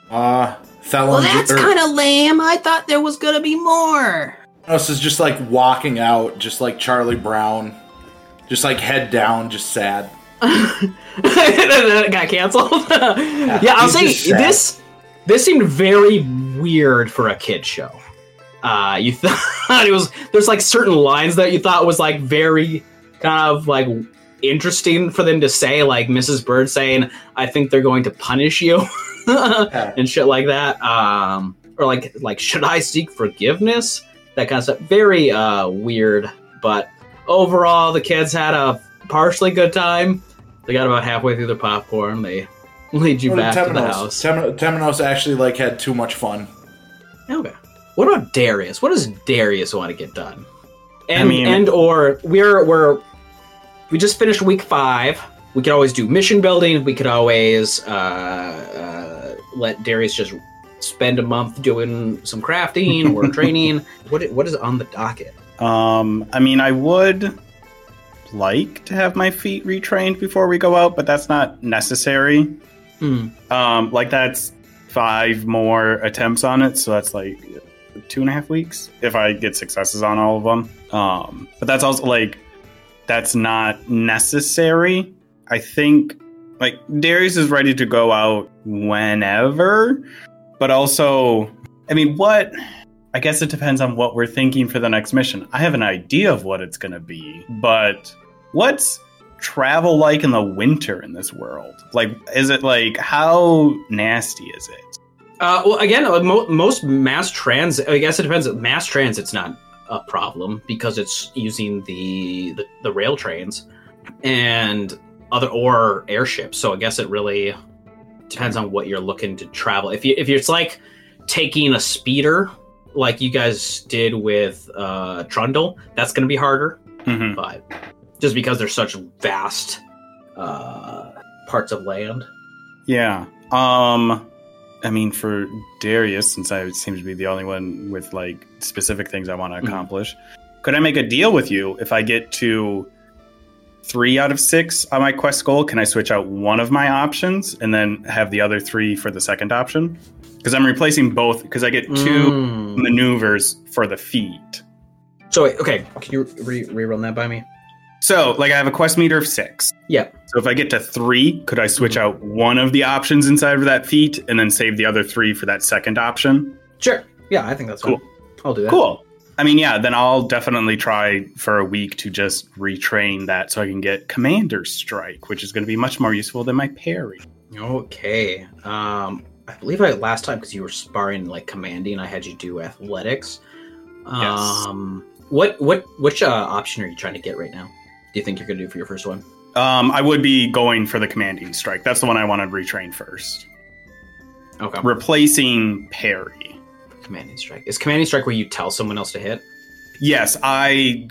Ah, uh, Thellum. Well, that's er, kind of lame. I thought there was going to be more. Temenos is just like walking out, just like Charlie Brown. Just like head down, just sad. It got canceled. yeah, yeah, I'll say this, this seemed very weird for a kid's show. Uh, you thought it was, there's like certain lines that you thought was like very kind of like interesting for them to say, like Missus Bird saying, I think they're going to punish you and shit like that. Um, or like, like, should I seek forgiveness? That kind of stuff. Very, uh, weird, but overall the kids had a partially good time. They got about halfway through their popcorn. They lead you well, back Temenos, to the house. Tem- Temenos actually like had too much fun. Okay. What about Darius? What does Darius want to get done? And I mean, and or we're we're we just finished week five. We could always do mission building. We could always uh, uh, let Darius just spend a month doing some crafting or training. What what is on the docket? Um, I mean, I would like to have my feet retrained before we go out, but that's not necessary. Mm. Um, like that's five more attempts on it, so that's like two and a half weeks if I get successes on all of them. Um, but that's also like, that's not necessary. I think like Darius is ready to go out whenever, but also, I mean, what, I guess it depends on what we're thinking for the next mission. I have an idea of what it's going to be, but what's travel like in the winter in this world? Like, is it like, how nasty is it? Uh, well, again, mo- most mass transit, I guess it depends. Mass transit's not a problem because it's using the, the, the rail trains and other or airships. So I guess it really depends on what you're looking to travel. If you if it's like taking a speeder, like you guys did with uh, Trundle, that's going to be harder. Mm-hmm. But just because there's such vast uh, parts of land. Yeah. Um. I mean, for Darius, since I seem to be the only one with, like, specific things I want to accomplish, mm-hmm. could I make a deal with you? If I get to three out of six on my quest goal, can I switch out one of my options and then have the other three for the second option? Because I'm replacing both, because I get two mm. maneuvers for the feet. So, wait, okay, can you re- rerun that by me? So, like, I have a quest meter of six. Yeah. So if I get to three, could I switch mm-hmm. out one of the options inside of that feat and then save the other three for that second option? Sure. Yeah, I think that's cool. Fine. I'll do that. Cool. I mean, yeah, then I'll definitely try for a week to just retrain that so I can get Commander Strike, which is going to be much more useful than my parry. Okay. Um, I believe I last time, because you were sparring, like, commanding, I had you do athletics. Um, yes. What, what, which uh, option are you trying to get right now? Do you think you're going to do for your first one? Um, I would be going for the commanding strike. That's the one I want to retrain first. Okay. Replacing parry. Commanding strike. Is commanding strike where you tell someone else to hit? Yes, I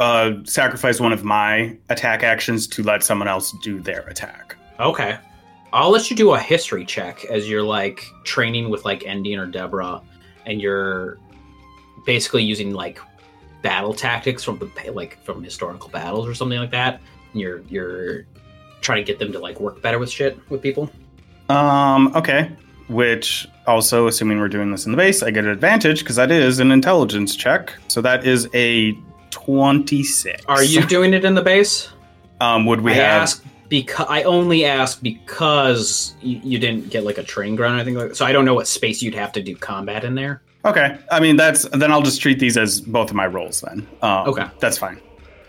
uh, sacrifice one of my attack actions to let someone else do their attack. Okay. I'll let you do a history check as you're like training with like Endien or Deborah, and you're basically using like battle tactics from the like from historical battles or something like that. You're you're trying to get them to like work better with shit with people. Um. Okay. Which also, assuming we're doing this in the base, I get an advantage because that is an intelligence check. So that is a twenty-six. Are you doing it in the base? Um. Would we I have? Asked Because I only ask because you, you didn't get like a training ground or anything like that. So I don't know what space you'd have to do combat in there. Okay. I mean, that's then I'll just treat these as both of my rolls then. Um, okay. That's fine.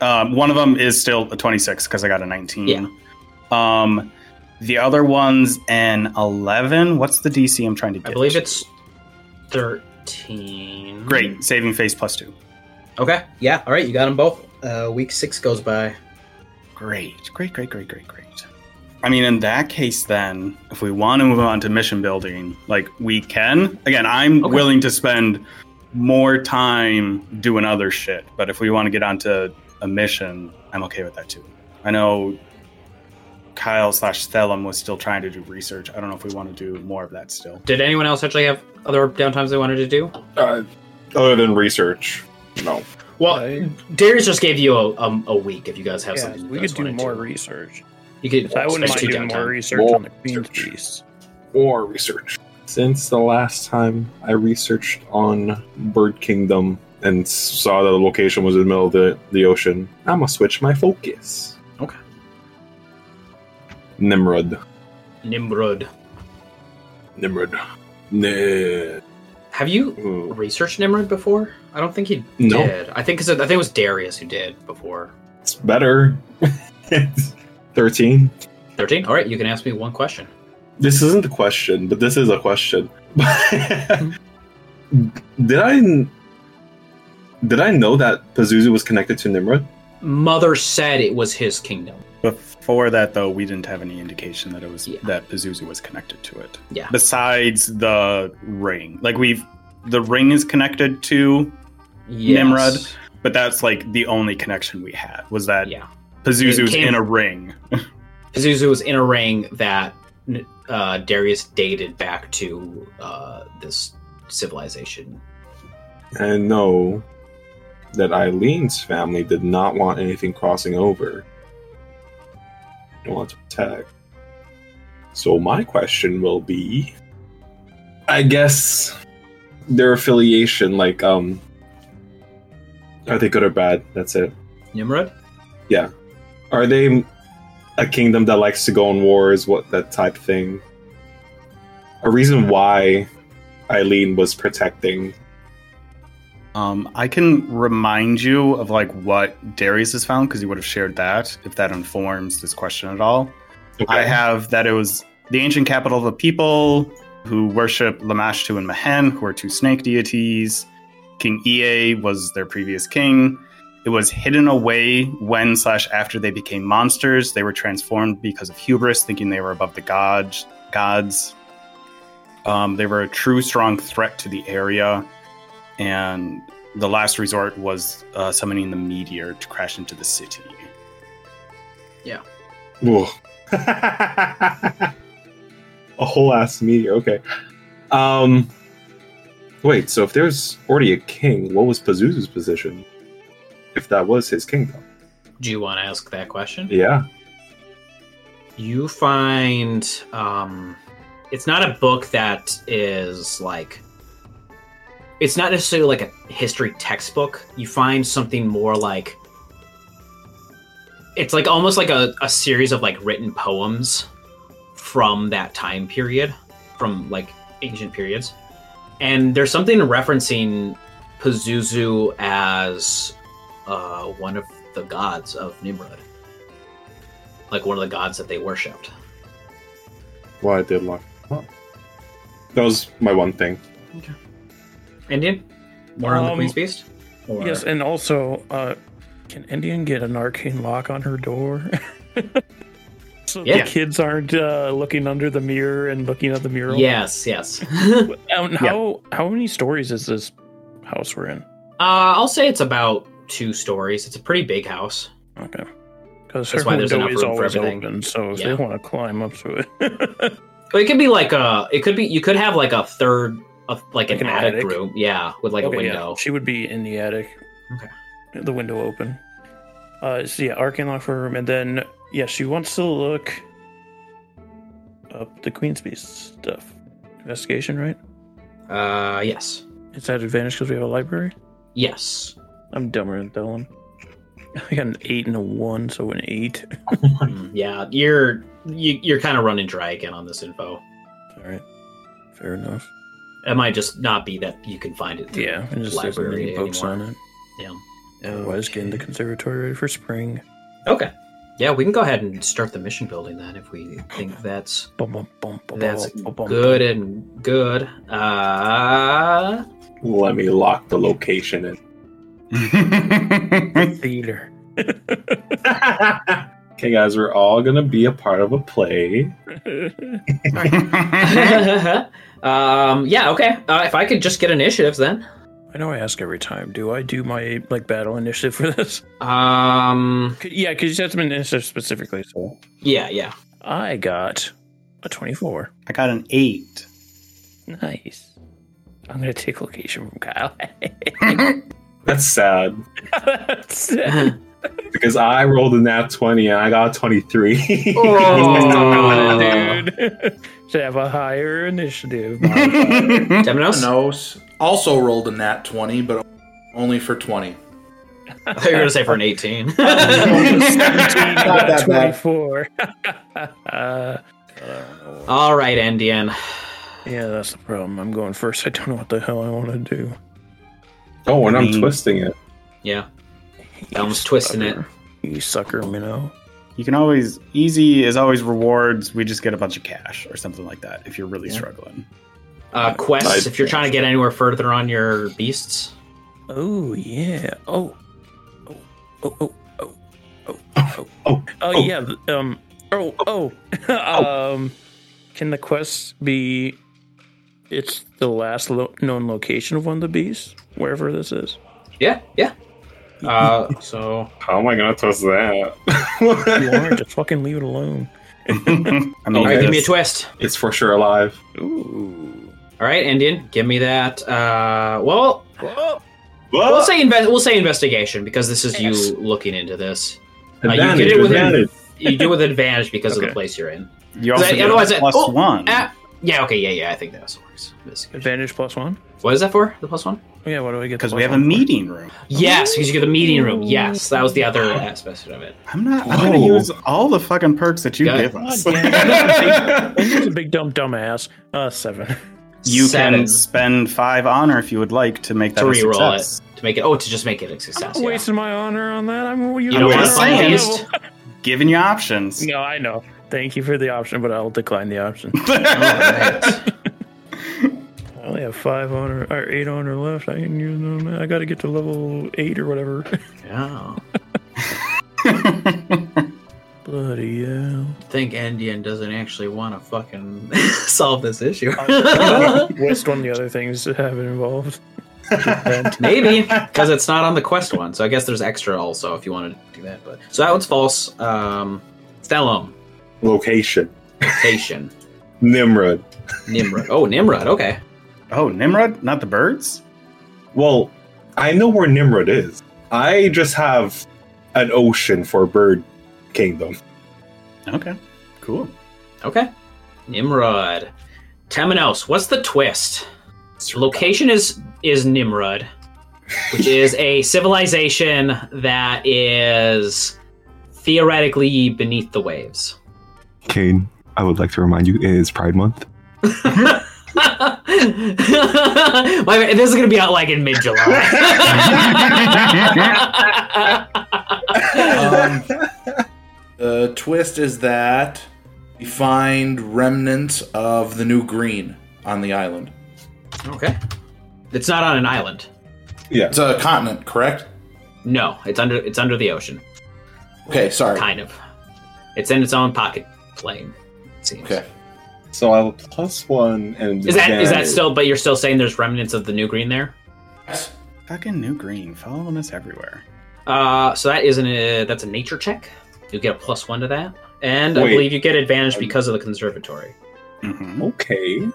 Um, one of them is still a twenty-six because I got a nineteen. Yeah. Um, the other one's an eleven. What's the D C I'm trying to get? I believe it's thirteen. Great. Saving face plus two. Okay. Yeah. All right. You got them both. Uh, week six goes by. Great, great, great, great, great, great. I mean, in that case, then, if we want to move on to mission building, like, we can. Again, I'm okay. willing to spend more time doing other shit, but if we want to get onto a mission, I'm okay with that, too. I know Kyle slash Thellum was still trying to do research. I don't know if we want to do more of that still. Did anyone else actually have other downtimes they wanted to do? Uh, other than research, no. Well, uh, Darius just gave you a um, a week if you guys have yeah, something. We could do more to. research. You could. Well, I wouldn't mind doing more research more on the Queen's Beasts. More research. Since the last time I researched on Bird Kingdom and saw that the location was in the middle of the, the ocean, I'm gonna switch my focus. Okay. Nimrod. Nimrod. Nimrod. Nimrod. Have you Ooh. researched Nimrod before? I don't think he did. Nope. I think I think it was Darius who did before. It's better. It's thirteen. thirteen? All right, you can ask me one question. This isn't a question, but this is a question. Did I did I know that Pazuzu was connected to Nimrod? Mother said it was his kingdom. Before that, though, we didn't have any indication that it was yeah. that Pazuzu was connected to it. Yeah. Besides the ring, like we've, the ring is connected to yes. Nimrod, but that's like the only connection we had was that yeah. Pazuzu was in a ring. Pazuzu was in a ring that uh, Darius dated back to uh, this civilization. And no, that Eileen's family did not want anything crossing over. Want to attack. So my question will be, I guess their affiliation, like, um, are they good or bad? That's it. Nimrod? Yeah. Are they a kingdom that likes to go on wars? What, that type of thing? A reason why Eileen was protecting. Um, I can remind you of like what Darius has found because you would have shared that if that informs this question at all. Okay. I have that it was the ancient capital of a people who worship Lamashtu and Mehen, who are two snake deities. King Ie was their previous king. It was hidden away when slash after they became monsters. They were transformed because of hubris, thinking they were above the gods. Gods. Um, they were a true strong threat to the area. And the last resort was uh, summoning the meteor to crash into the city. Yeah. Whoa. A whole ass meteor. Okay. Um. Wait. So if there's already a king, what was Pazuzu's position? If that was his kingdom. Do you want to ask that question? Yeah. You find um, it's not a book that is like. It's not necessarily like a history textbook. You find something more like... It's like almost like a, a series of like written poems from that time period, from like ancient periods. And there's something referencing Pazuzu as uh, one of the gods of Nimrod. Like one of the gods that they worshipped. Well, I did like... Oh. That was my one thing. Okay. Endien? More um, on the Queen's Beast? Or... Yes, and also, uh, can Endien get an arcane lock on her door? So yeah. The kids aren't uh, looking under the mirror and looking at the mural? Yes, yes. um, how yeah. how many stories is this house we're in? Uh, I'll say it's about two stories. It's a pretty big house. Okay. Because her whole door is always open, so if yeah. they want to climb up to it. But it could be like a... It could be... You could have like a third... Of, like, like an, an attic, attic room, yeah, with like okay, a window. Yeah. She would be in the attic. Okay, the window open. Uh, so yeah, arcane lock for her room, and then yeah, she wants to look up the Queen's Beast stuff. Investigation, right? Uh, yes. Is that advantage because we have a library? Yes. I'm dumber than Dylan. I got an eight and a one, so an eight. Yeah, you're you, you're kind of running dry again on this info. All right, fair enough. It might just not be that you can find it. Yeah, and just there's many books on it. Yeah. Otherwise, okay. Getting the conservatory ready for spring. Okay. Yeah, we can go ahead and start the mission building then if we think that's that's good and good. Uh, Let me lock the location in. The theater. Okay, guys, we're all going to be a part of a play. um, yeah, okay. Uh, if I could just get initiatives then. I know I ask every time. Do I do my like battle initiative for this? Um, yeah, because you have to be initiative specifically. So yeah, yeah. I got a twenty-four. I got an eight. Nice. I'm gonna take location from Kyle. That's sad. That's sad. Because I rolled a nat twenty and I got a twenty-three. Oh, dude. Should have a higher initiative. Temenos also rolled a nat twenty, but only for twenty. I thought you were going to say for an eighteen. seventeen, not that twenty-four. uh, All right, Endien. Yeah, that's the problem. I'm going first. I don't know what the hell I want to do. Oh, and I mean, I'm twisting it. Yeah. Thellum's twisting it. You sucker, Minnow. You can always... Easy is always rewards. We just get a bunch of cash or something like that if you're really yeah. struggling. Uh, quests, I'd if you're trying to get anywhere further on your beasts. Oh, yeah. Oh. Oh, oh, oh, oh, oh, oh. Oh, oh yeah. Um. Oh, oh. oh. um. Can the quest be... It's the last lo- known location of one of the beasts, wherever this is? Yeah, yeah. Uh, so how am I gonna twist that? You are just fucking leave it alone. I mean, right, give me a twist. It's for sure alive. Ooh. All right, Endien, give me that. Uh, well, Whoa. Whoa. we'll say inve- we'll say investigation because this is yes. you looking into this. Uh, you get it with advantage. An, you do it with advantage because okay. of the place you're in. You also I, otherwise plus I, oh, one. Uh, yeah. Okay. Yeah. Yeah. I think that also works. Advantage plus one. What is that for? The plus one? Yeah, what do I get? Because we have a meeting room. Yes, because you get a meeting room. Yes, that was the other aspect of it. I'm not. I'm gonna use all the fucking perks that you give us. He's a big dumb dumbass. Uh, seven. You seven. Can spend five honor if you would like to make that to a success. To reroll it to make it. Oh, to just make it a success. I'm yeah. wasting my honor on that. I'm. You, you know what I'm saying? Giving you options. No, I know. Thank you for the option, but I'll decline the option. Oh, I only have five honor or eight honor left. I can use them. I got to get to level eight or whatever. Yeah. Bloody hell! I think Endien doesn't actually want to fucking solve this issue. What's one of the other things that have it involved? Maybe because it's not on the quest one. So I guess there's extra also if you want to do that. But so that one's false. Um, Thellum. Location. Location. Nimrod. Nimrod. Oh, Nimrod. Okay. Oh, Nimrod? Not the birds? Well, I know where Nimrod is. I just have an ocean for Bird Kingdom. Okay. Cool. Okay. Nimrod. Temenos, what's the twist? Location is, is Nimrod, which is a civilization that is theoretically beneath the waves. Kane, I would like to remind you, it is Pride Month. My, this is gonna be out like in mid-July. um, the twist is that we find remnants of the new green on the island. Okay, it's not on an island. Yeah, it's a continent, correct? No, it's under it's under the ocean. Okay, sorry. Kind of. It's in its own pocket plane. It seems. Okay. So I have a plus one and is that is that still? But you're still saying there's remnants of the new green there. Fucking new green, following us everywhere. Uh, so that isn't a that's a nature check. You get a plus one to that, and Wait. I believe you get advantage because of the conservatory. Mm-hmm. Okay.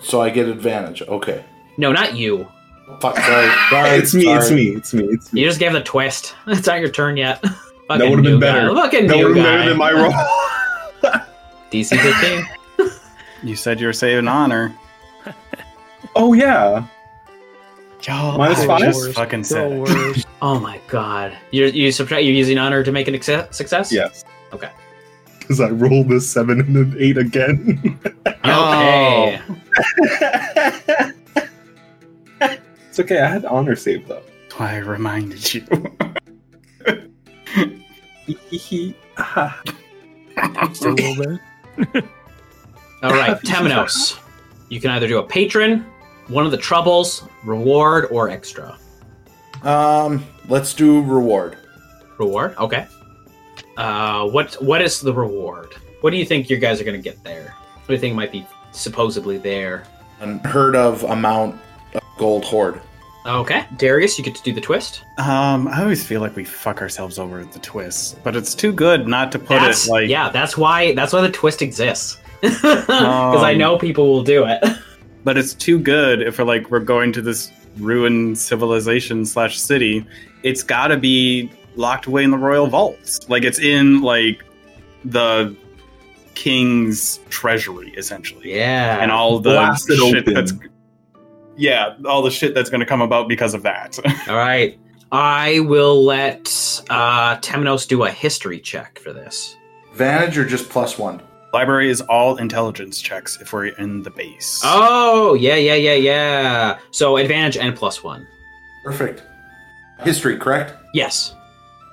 So I get advantage. Okay. No, not you. Fuck. Sorry. sorry it's me. Sorry. It's me. It's me. It's me. You just gave the twist. It's not your turn yet. That would have been better. Fucking that would have been better than my roll. D C fifteen. You said you were saving honor. Oh yeah. Y'all, minus five. Fucking said. Oh my god. You're, you subtract, you're using honor to make an exce- success? Yes. Okay. Because I rolled a seven and an eight again. Okay. It's okay, I had honor saved up. That's why I reminded you. Still a All right, Temenos. You can either do a patron, one of the troubles, reward, or extra. Um, let's do reward. Reward? Okay. Uh, what what is the reward? What do you think you guys are going to get there? What do you think might be supposedly there? Unheard of amount of gold hoard. Okay. Darius, you get to do the twist. Um, I always feel like we fuck ourselves over at the twists, but it's too good not to put that's, it like... Yeah, that's why, that's why the twist exists. Because um, I know people will do it. But it's too good if we're like, we're going to this ruined civilization slash city. It's got to be locked away in the royal vaults. Like, it's in, like, the king's treasury, essentially. Yeah. And all the Blasted shit open. that's... Yeah, all the shit that's going to come about because of that. All right. I will let uh, Temenos do a history check for this. Advantage or just plus one? Library is all intelligence checks if we're in the base. Oh, yeah, yeah, yeah, yeah. So advantage and plus one. Perfect. History, correct? Yes.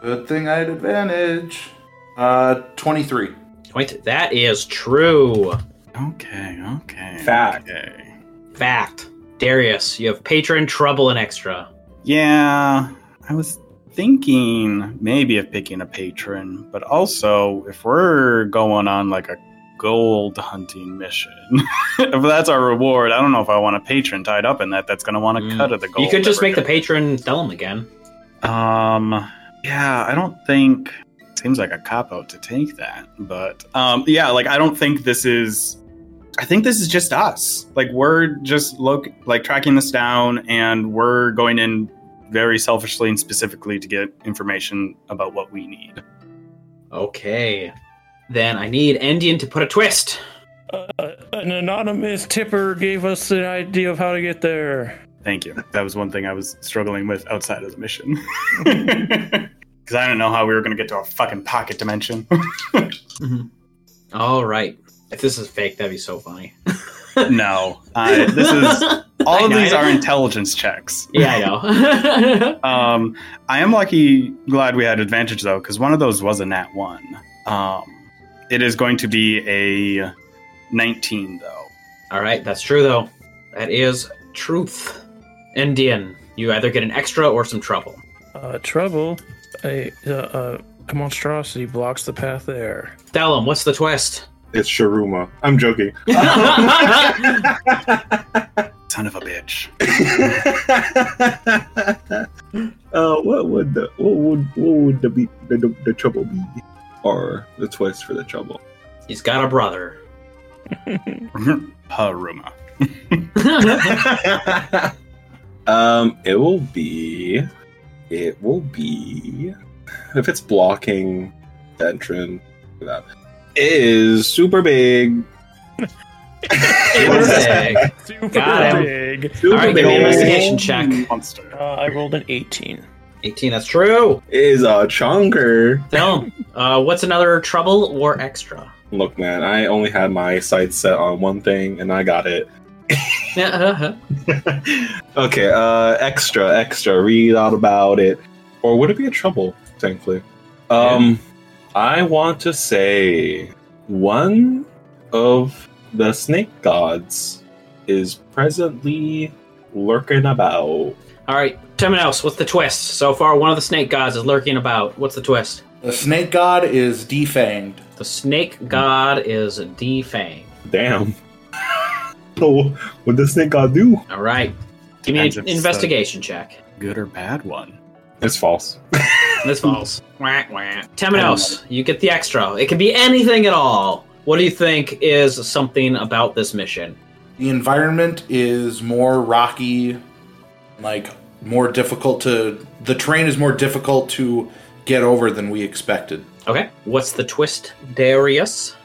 Good thing I had advantage. Uh, twenty-three. Wait, that is true. Okay, okay. Fact. Okay. Fact. Darius, you have patron, trouble, and extra. Yeah, I was thinking maybe of picking a patron, but also if we're going on like a gold hunting mission, if that's our reward, I don't know if I want a patron tied up in that. That's going to want a mm. cut of the gold. You could just make the patron Thellum again. Um, yeah, I don't think. Seems like a cop out to take that, but um, yeah, like I don't think this is. I think this is just us. Like, we're just lo- like tracking this down, and we're going in very selfishly and specifically to get information about what we need. Okay. Then I need Endien to put a twist. Uh, an anonymous tipper gave us an idea of how to get there. Thank you. That was one thing I was struggling with outside of the mission. Because I don't know how we were going to get to a fucking pocket dimension. mm-hmm. All right. If this is fake, that'd be so funny. No. Uh, this is... All of these are intelligence checks. Yeah, I know. um, I am lucky, glad we had advantage, though, because one of those was a nat one. Um, it is going to be a nineteen, though. All right, that's true, though. That is truth. Endien, you either get an extra or some trouble. Uh, trouble? A, uh, uh, a monstrosity blocks the path there. Thellum, what's the twist? It's Sharuma. I'm joking. Son of a bitch. uh, what would the what would what would the, be, the the trouble be, or the twist for the trouble? He's got a brother. Haruma. um, it will be. It will be. If it's blocking the entrance, that. Is super big. It is big. Super Got big. Him. Super All right, big. Give me an investigation check. Monster. Uh, I rolled an eighteen. eighteen, that's true. It is a chonker. Tell him. Uh, what's another trouble or extra? Look, man, I only had my sights set on one thing, and I got it. uh-huh. Okay, uh, extra, extra. Read out about it. Or would it be a trouble, thankfully? Um... Yeah. I want to say one of the snake gods is presently lurking about. All right, Temenos, what's the twist? So far, one of the snake gods is lurking about. What's the twist? The snake god is defanged. The snake god is defanged. Damn. So what does the snake god do? All right. Give me an investigation check. Good or bad one? It's false. It's false. Wah, wah. Temenos, you get the extra. It can be anything at all. What do you think is something about this mission? The environment is more rocky, like more difficult to... The terrain is more difficult to get over than we expected. Okay. What's the twist, Darius?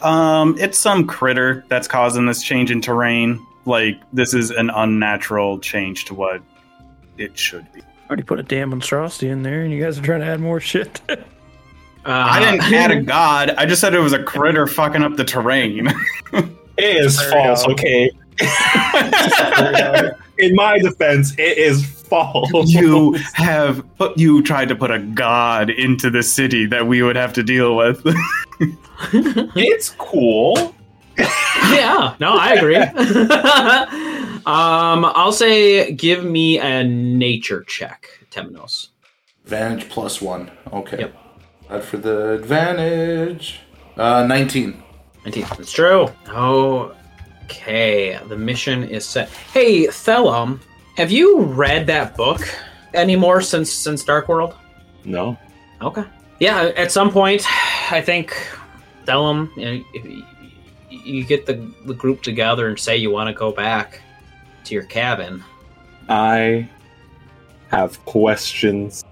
Um, it's some critter that's causing this change in terrain. Like, this is an unnatural change to what it should be. already put a damn monstrosity in there, and you guys are trying to add more shit. uh, I didn't add a god. I just said it was a critter fucking up the terrain. It is false, go. Okay? In my defense, it is false. You have put, you tried to put a god into the city that we would have to deal with. It's cool. Yeah, no, I agree. um, I'll say give me a nature check, Temenos. Advantage plus one. Okay. Yep. Right for the advantage. Uh, nineteen. nineteen. That's true. Okay. The mission is set. Hey, Thellum, have you read that book anymore since since Dark World? No. Okay. Yeah, at some point, I think Thellum, you know, if, you get the, the group together and say you want to go back to your cabin. I have questions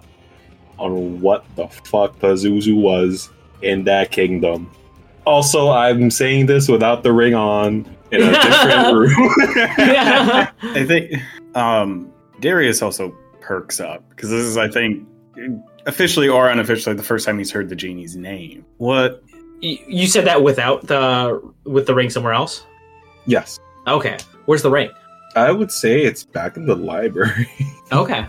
on what the fuck Pazuzu was in that kingdom. Also, I'm saying this without the ring on in a different room. Yeah. I think um, Darius also perks up because this is, I think, officially or unofficially, the first time he's heard the genie's name. What? You said that without the with the ring somewhere else? Yes. Okay. Where's the ring? I would say it's back in the library. Okay.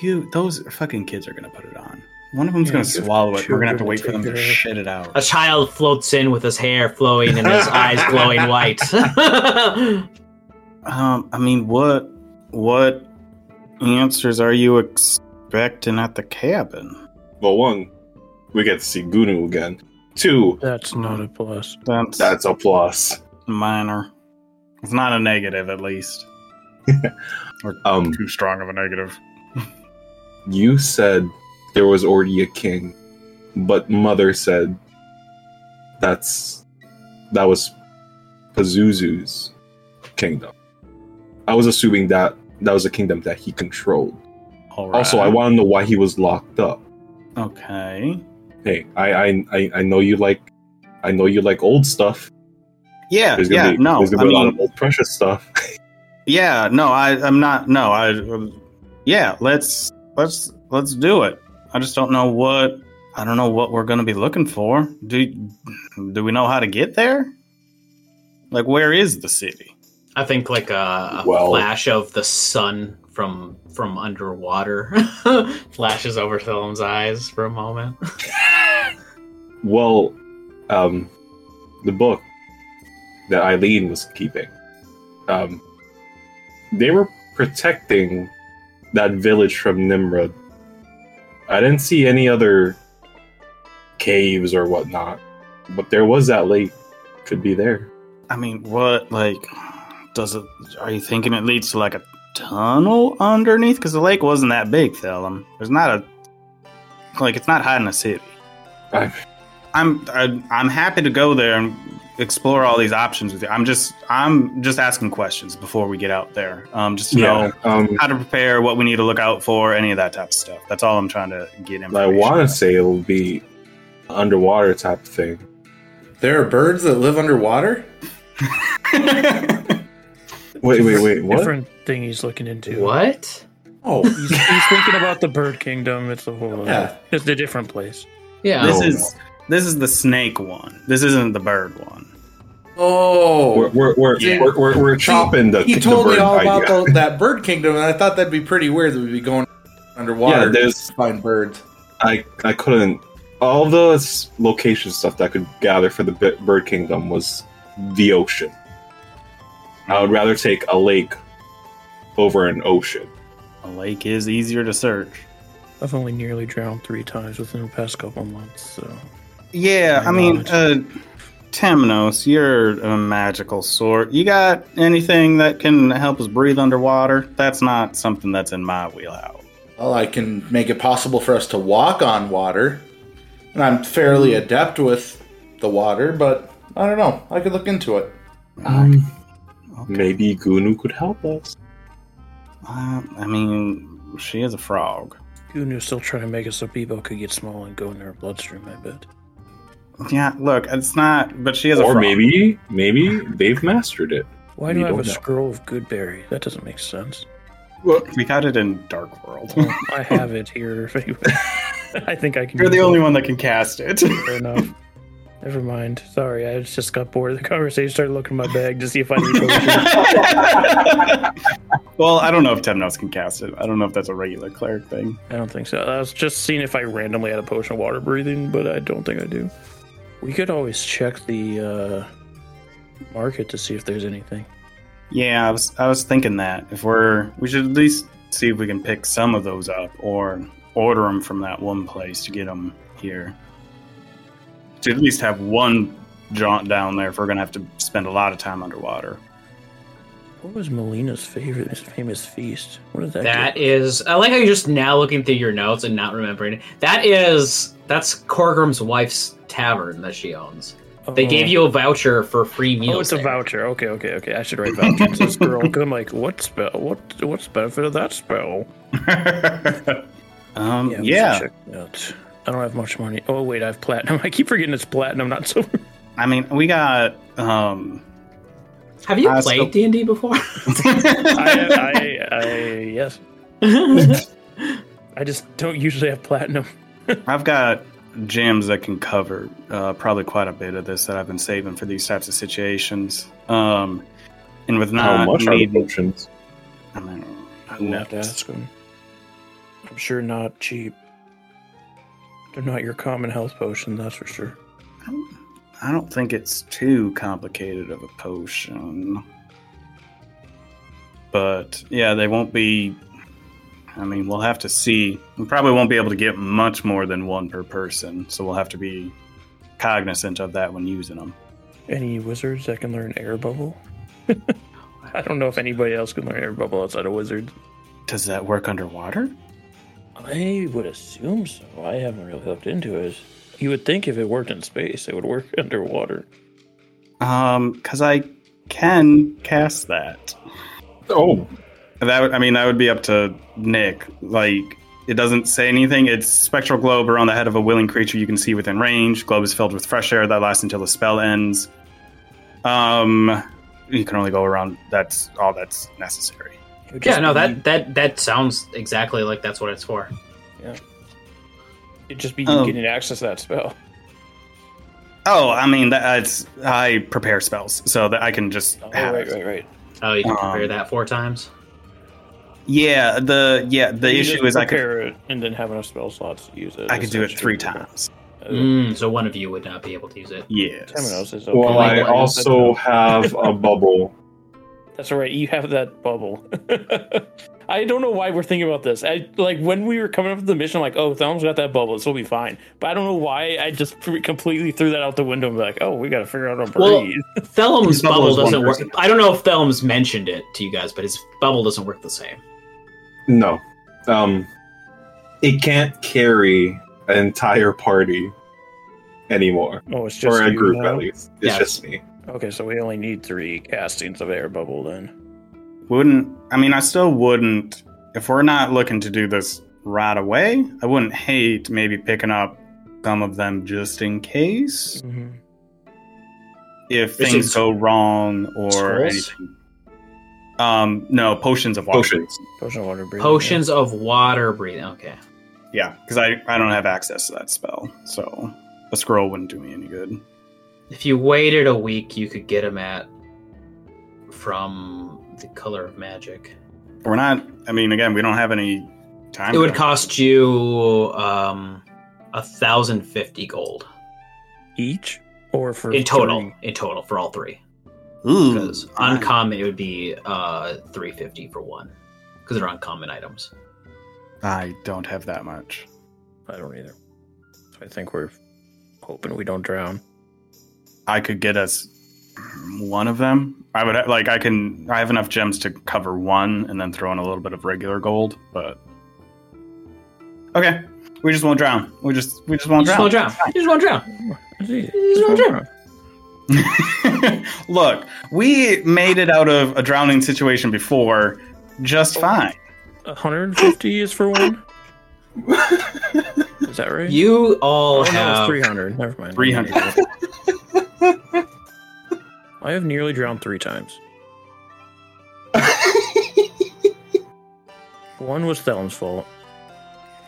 You those fucking kids are gonna put it on. One of them's yeah, gonna swallow it. We're gonna have to wait for them to shit it out. A child floats in with his hair flowing and his eyes glowing white. um, I mean, what what answers are you expecting at the cabin? Well, one, we get to see Gunu again. Two. That's not a plus. That's, that's a plus. Minor. It's not a negative, at least. Or um, too strong of a negative. You said there was already a king, but Mother said that's that was Pazuzu's kingdom. I was assuming that that was a kingdom that he controlled. All right. Also, I want to know why he was locked up. Okay. Hey, I, I I know you like, I know you like old stuff. Yeah, there's gonna yeah, be, no, there's gonna be I a mean, lot of old precious stuff. Yeah, no, I, I'm not. No, I. Yeah, let's let's let's do it. I just don't know what I don't know what we're gonna be looking for. Do do we know how to get there? Like, where is the city? I think like a, a well, flash of the sun from from underwater flashes over Thellum's eyes for a moment. Well, um, the book that Eileen was keeping, um, they were protecting that village from Nimrod. I didn't see any other caves or whatnot, but there was that lake. Could be there. I mean, what, like, does it, are you thinking it leads to like a tunnel underneath? Because the lake wasn't that big, Thellum. There's not a, like, it's not hiding a city. I I'm I, I'm happy to go there and explore all these options with you. I'm just I'm just asking questions before we get out there. Um, just to yeah, know um, how to prepare, what we need to look out for, any of that type of stuff. That's all I'm trying to get information. I want to say it will be underwater type of thing. There are birds that live underwater? Wait, wait, wait! What? Different thing he's looking into. What? Oh, he's, he's thinking about the Bird Kingdom. It's a whole. Yeah. It's a different place. Yeah. This no, is. No. This is the snake one. This isn't the bird one. Oh, we're we're we're, yeah. we're, we're, we're chopping he, the. He the told bird me all idea. about the, that Bird Kingdom, and I thought that'd be pretty weird that we'd be going underwater yeah, to find birds. I I couldn't. All the location stuff that I could gather for the Bird Kingdom was the ocean. I would rather take a lake over an ocean. A lake is easier to search. I've only nearly drowned three times within the past couple months, so. Yeah, I mean, uh, Temenos, you're a magical sort. You got anything that can help us breathe underwater? That's not something that's in my wheelhouse. Well, I can make it possible for us to walk on water, and I'm fairly adept with the water, but I don't know. I could look into it. Um, okay. Maybe Gunu could help us. Uh, I mean, she is a frog. Gunu's still trying to make it so Bebo could get small and go in her bloodstream, I bet. Yeah, look, it's not, but she is or a frog. Or maybe, maybe they've mastered it. Why do I have a know. scroll of Goodberry? That doesn't make sense. Well, we've had it in Dark World. I have it here. I think I can. You're the only it. one that can cast it. Fair enough. Never mind. Sorry, I just got bored of the conversation. Started looking in my bag to see if I need to. Well, I don't know if Temenos can cast it. I don't know if that's a regular cleric thing. I don't think so. I was just seeing if I randomly had a potion of water breathing, but I don't think I do. We could always check the uh, market to see if there's anything. Yeah, I was I was thinking that if we're we should at least see if we can pick some of those up or order them from that one place to get them here. To at least have one jaunt down there if we're gonna have to spend a lot of time underwater. What was Melina's favorite famous feast? What is that? That do? is I like how you're just now looking through your notes and not remembering. That is that's Corgrim's wife's tavern that she owns. They gave you a voucher for free meals. Oh, it's there. a voucher. Okay, okay, okay. I should write vouchers to this girl. Because I'm like, what spell? What, what's the benefit of that spell? um, yeah. yeah. Check that. I don't have much money. Oh, wait, I have platinum. I keep forgetting it's platinum, not silver. I mean, we got... Um, have you I played still... D and D before? I, I, I, yes. I just don't usually have platinum. I've got... gems that can cover uh, probably quite a bit of this that I've been saving for these types of situations. Um, and with not how much needing, are options? I mean, I we'll have to ask them. I'm sure not cheap. They're not your common health potion, that's for sure. I don't, I don't think it's too complicated of a potion, but yeah, they won't be. I mean, we'll have to see. We probably won't be able to get much more than one per person, so we'll have to be cognizant of that when using them. Any wizards that can learn Air Bubble? I don't know if anybody else can learn Air Bubble outside of wizards. Does that work underwater? I would assume so. I haven't really looked into it. You would think if it worked in space, it would work underwater. Um, because I can cast that. Oh, That I mean, that would be up to Nick. Like, it doesn't say anything. It's spectral globe around the head of a willing creature you can see within range. Globe is filled with fresh air that lasts until the spell ends. Um, you can only go around. That's all that's necessary. Yeah, no, be, that, that that sounds exactly like that's what it's for. Yeah. It'd just be you um, getting access to that spell. Oh, I mean, that's I prepare spells, so that I can just oh, have right, it. right, right. Oh, you can prepare um, that four times? Yeah, the yeah the you issue is I could prepare it and then have enough spell slots to use it. I could do it three times. Mm, so one of you would not be able to use it. Yes. Temenos is okay. Well, I also have a bubble. That's all right. You have that bubble. I don't know why we're thinking about this. I like when we were coming up with the mission, I'm like, oh, Thellum's got that bubble, so we'll be fine. But I don't know why I just pre- completely threw that out the window and be like, oh, we got to figure out how to well, breathe. Thellum's bubble, bubble doesn't work. I don't know if Thellum's mentioned it to you guys, but his bubble doesn't work the same. No. Um, it can't carry an entire party anymore. Oh, it's just or a you, group, though? At least. It's yeah. just me. Okay, so we only need three castings of Air Bubble, then. Wouldn't... I mean, I still wouldn't... If we're not looking to do this right away, I wouldn't hate maybe picking up some of them just in case. Mm-hmm. If this things go wrong or tools? anything. Um, no, potions of water potions. breathing. Potion of water breathing. Potions yeah. of water breathing, okay. Yeah, because I, I don't have access to that spell, so a scroll wouldn't do me any good. If you waited a week, you could get them at from the Color of Magic. We're not... I mean, again, we don't have any time. It would cost you um, one thousand fifty gold. Each? Or for... In total. Three? In total, for all three. Ooh. Because nice. Uncommon, it would be uh, three hundred fifty for one. Because they're uncommon items. I don't have that much. I don't either. So I think we're hoping we don't drown. I could get us one of them. I would like. I can. I have enough gems to cover one, and then throw in a little bit of regular gold. But okay, we just won't drown. We just. We just won't drown. drown. You just won't drown. You just won't drown. Look, we made it out of a drowning situation before, just fine. one hundred fifty is for one. Is that right? You all oh, have no, three hundred. Never mind. three hundred. I have nearly drowned three times. One was Thellum's fault.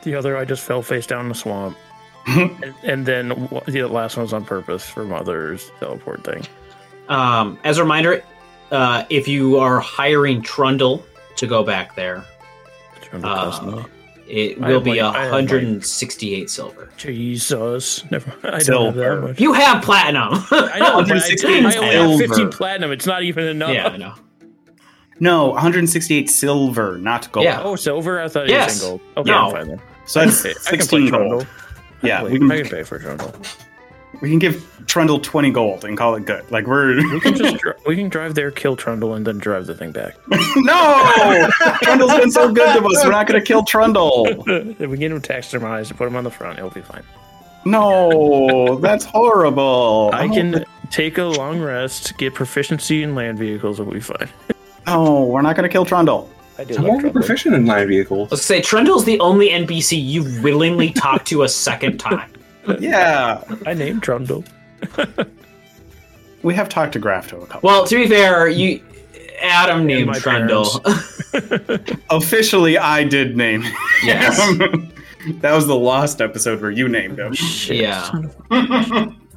The other, I just fell face down in the swamp. and, and then the last one was on purpose for Mother's teleport thing. Um, as a reminder, uh, if you are hiring Trundle to go back there, um, it will be like, one hundred sixty-eight like, silver. Jesus. Never, I don't have that much. You have platinum. I know. one hundred sixty-eight I, I only have fifteen platinum. It's not even enough. Yeah, I know. No, one hundred sixty-eight silver, not gold. Yeah. Oh, silver? I thought it yes. was in gold. Okay, no. I'm fine then. So that's sixteen gold. Yeah, we can, I can pay for Trundle. We can give Trundle twenty gold and call it good. Like we're we can just dri- we can drive there, kill Trundle, and then drive the thing back. No, Trundle's been so good to us. We're not going to kill Trundle. If we get him taxidermized and put him on the front, it'll be fine. No, that's horrible. I, I can think... take a long rest, get proficiency in land vehicles, it'll be fine. No, we're not going to kill Trundle. I do I'm like only proficient in land vehicles. Let's say Trundle's the only N P C you willingly talk to a second time. Yeah, I named Trundle. We have talked to Grafto a couple. Well, to be fair, you Adam named Trundle. Officially, I did name. Yes, that was the lost episode where you named him. Shit. Yeah.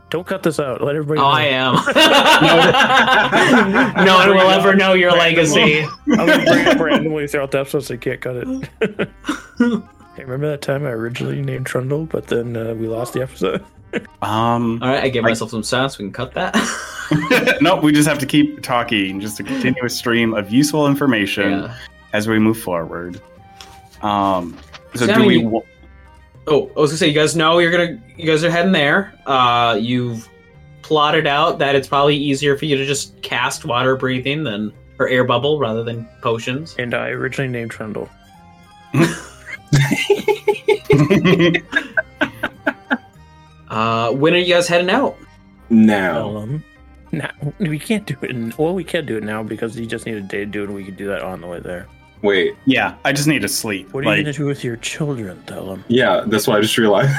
Don't cut this out. Let everybody know. Oh, I am. No one will ever know your legacy. I'm going to bring up randomly throughout the episode so they can't cut it. Hey, remember that time I originally named Trundle, but then uh, we lost the episode? um, All right, I gave I, myself some sounds. We can cut that. No, we just have to keep talking. Just a continuous stream of useful information yeah. as we move forward. Um, so Sammy, do we... You- Oh, I was gonna say, you guys know you're gonna, you guys are heading there. Uh, you've plotted out that it's probably easier for you to just cast water breathing than or air bubble rather than potions. And I originally named Trundle. uh, when are you guys heading out? Now. Um, now we can't do it. In, well, we can do it now because you just need a day to do it, and we can do that on the way there. Wait. Yeah, I just need to sleep. What are like, you going to do with your children, Thellum? Yeah, that's what I just realized.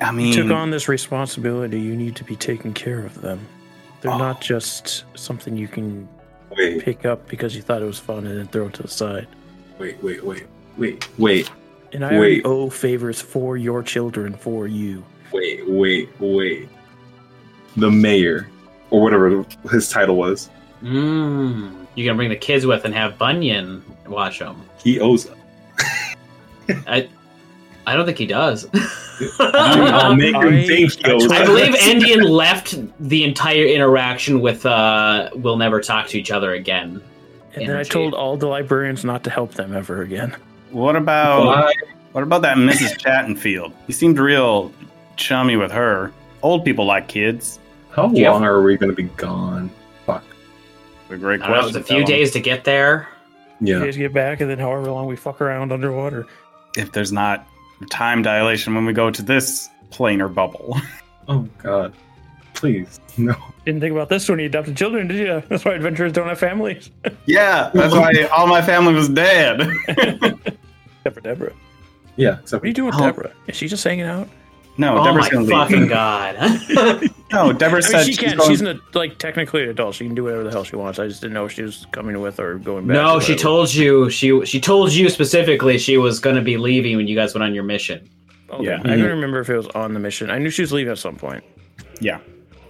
I mean... You took on this responsibility. You need to be taking care of them. They're oh. not just something you can wait. pick up because you thought it was fun and then throw it to the side. Wait, wait, wait, wait, wait. And I wait. already owe favors for your children, for you. Wait, wait, wait. The mayor, or whatever his title was. Mmm... You can bring the kids with and have Bunyan watch them. He owes up. I, I don't think he does. I'll make him think he owes I believe Endien left the entire interaction with uh, we'll never talk to each other again. And energy. Then I told all the librarians not to help them ever again. What about Why? what about that Missus Chattenfield? You seemed real chummy with her. Old people like kids. How yeah. long are we going to be gone? A great question. Know, it was a few Thellum. days to get there. Yeah. Days to get back, and then however long we fuck around underwater. If there's not time dilation when we go to this planar bubble. Oh, God. Please. No. Didn't think about this when you adopted children, did you? That's why adventurers don't have families. Yeah, that's why all my family was dead. Except for Deborah. Yeah. Except what are you doing with oh. Deborah? Is she just hanging out? No, oh Deborah's going to leave. Oh, my fucking God. No, Deborah I mean, said she can. She's, going... she's an, like technically an adult. She can do whatever the hell she wants. I just didn't know if she was coming with or going back. No, she told you. She she told you specifically she was going to be leaving when you guys went on your mission. Okay. Yeah, mm-hmm. I don't remember if it was on the mission. I knew she was leaving at some point. Yeah.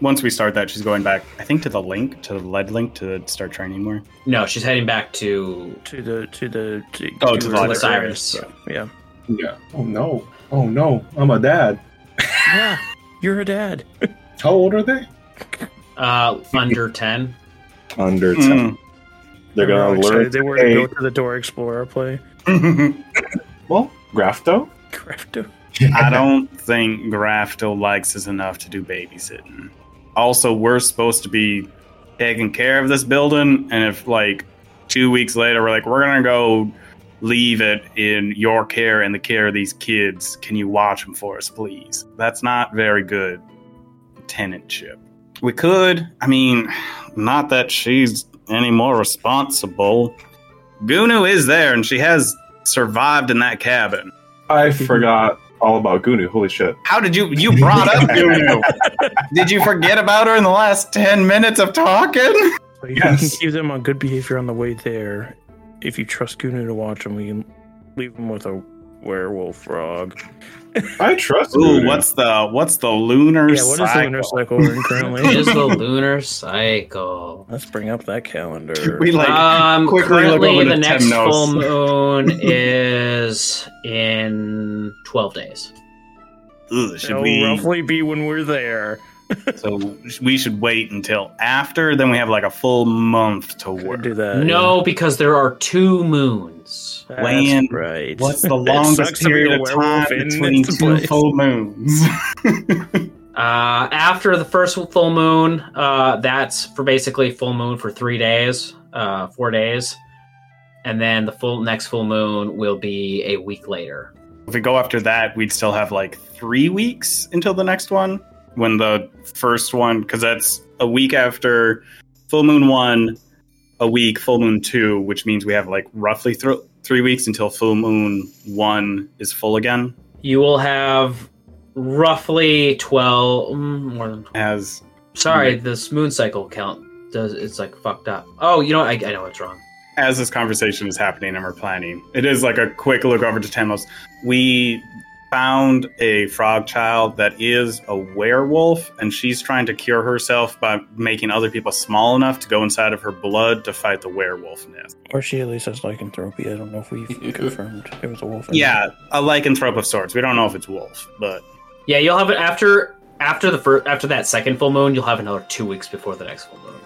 Once we start that, she's going back, I think, to the link, to the lead link to start training more. No, she's heading back to... To the... to the to, Oh, to, to the Lazaret. So, yeah. Yeah. Oh, no. Oh, no. I'm a dad. Yeah. You're a dad. How old are they? Uh, under ten. Under ten. Mm. They're going to learn. They were going to go to the Door Explorer play. Well, Grafto? Grafto. I don't think Grafto likes us enough to do babysitting. Also, we're supposed to be taking care of this building, and if, like, two weeks later we're like, we're going to go leave it in your care and the care of these kids, can you watch them for us, please? That's not very good. Tenantship. We could, I mean, not that she's any more responsible. Gunu is there, and she has survived in that cabin. I forgot all about Gunu. Holy shit! How did you you brought up Gunu? Did you forget about her in the last ten minutes of talking? So you yes. can keep them on good behavior on the way there, if you trust Gunu to watch him, we can leave him with a werewolf frog. I trust Gunu. Ooh, what's the what's the lunar cycle? Yeah, what cycle? is the lunar cycle we're in currently? What is the lunar cycle? Let's bring up that calendar. We like um, currently the next Temenos. full moon is in twelve days. Ugh, should It'll we roughly be when we're there? So we should wait until after. Then we have like a full month to work. Do that, no, yeah. because there are two moons. That's Land, right. What's the longest period of time between two full moons? uh, after the first full moon, uh, that's for basically full moon for three days, uh, four days, and then the full next full moon will be a week later. If we go after that, we'd still have like three weeks until the next one. When the first one, because that's a week after full moon one, a week full moon two, which means we have like roughly th- three weeks until full moon one is full again. You will have roughly twelve more than twelve. As sorry, this moon cycle count does it's like fucked up. Oh, you know what? I, I know what's wrong. As this conversation is happening and we're planning, it is like a quick look over to Temenos. We found a frog child that is a werewolf, and she's trying to cure herself by making other people small enough to go inside of her blood to fight the werewolfness. Or she at least has lycanthropy. I don't know if we've confirmed it was a wolf. Yeah, a lycanthrope of sorts. We don't know if it's wolf, but yeah, you'll have it after after the first after that second full moon. You'll have another two weeks before the next full moon.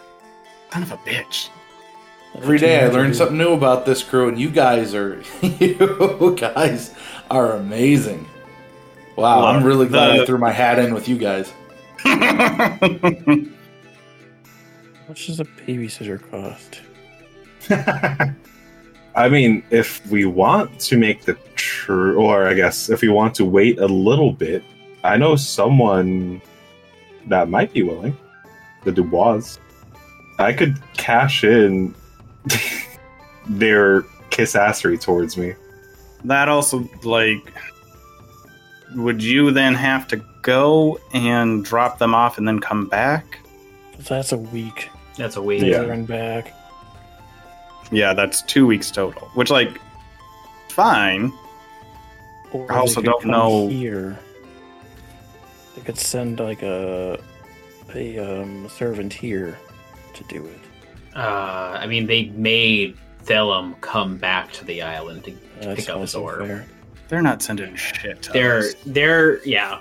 Son of a bitch. Every day I learn something new about this crew, and you guys are you guys are amazing. Wow, well, I'm really glad the... I threw my hat in with you guys. What does a babysitter cost? I mean, if we want to make the true, or I guess if we want to wait a little bit, I know someone that might be willing. The Dubois. I could cash in their kiss-assery towards me. That also, like, would you then have to go and drop them off and then come back? That's a week. That's a week. Yeah. And back. Yeah, that's two weeks total. Which, like, fine. Or I also don't know. Here. They could send like a a um, servant here to do it. Uh, I mean, they made Thellum come back to the island to uh, pick up his orb. Fair. They're not sending shit to they're, us. They're, yeah.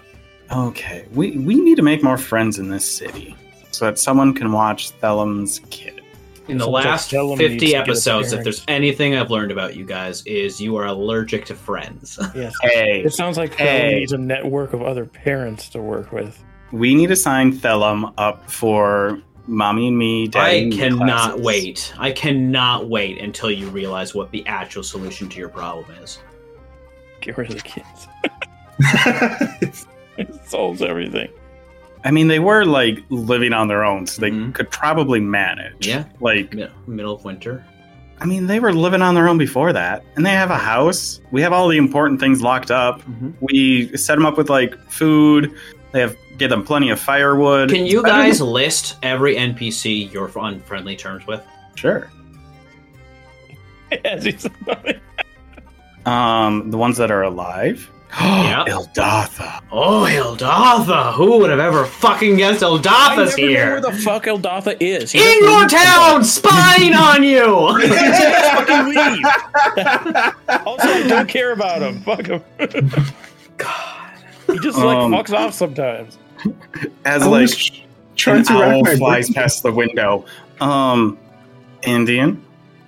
Okay, we we need to make more friends in this city so that someone can watch Thellum's kid. In the so last fifty episodes, if there's anything I've learned about you guys, is you are allergic to friends. Yes. Hey, it sounds like hey. Thellum needs a network of other parents to work with. We need to sign Thellum up for... Mommy and me, Daddy and me. I cannot classes. wait. I cannot wait until you realize what the actual solution to your problem is. Get rid of the kids. it's, it solves everything. I mean, they were like living on their own, so they mm-hmm. could probably manage. Yeah, like Mid- middle of winter. I mean, they were living on their own before that, and they have a house. We have all the important things locked up. Mm-hmm. We set them up with like food. They have give them plenty of firewood. Can you guys list every N P C you're on friendly terms with? Sure. um, the ones that are alive. Yeah. Ildatha. Oh, Ildatha! Who would have ever fucking guessed Ildatha's here? I never know where the fuck Ildatha is. He In your town, spying on you. He fucking leave. Also, I don't care about him. Fuck him. God. He just like um, fucks off sometimes. As I like an owl flies past the window. Um, Endien?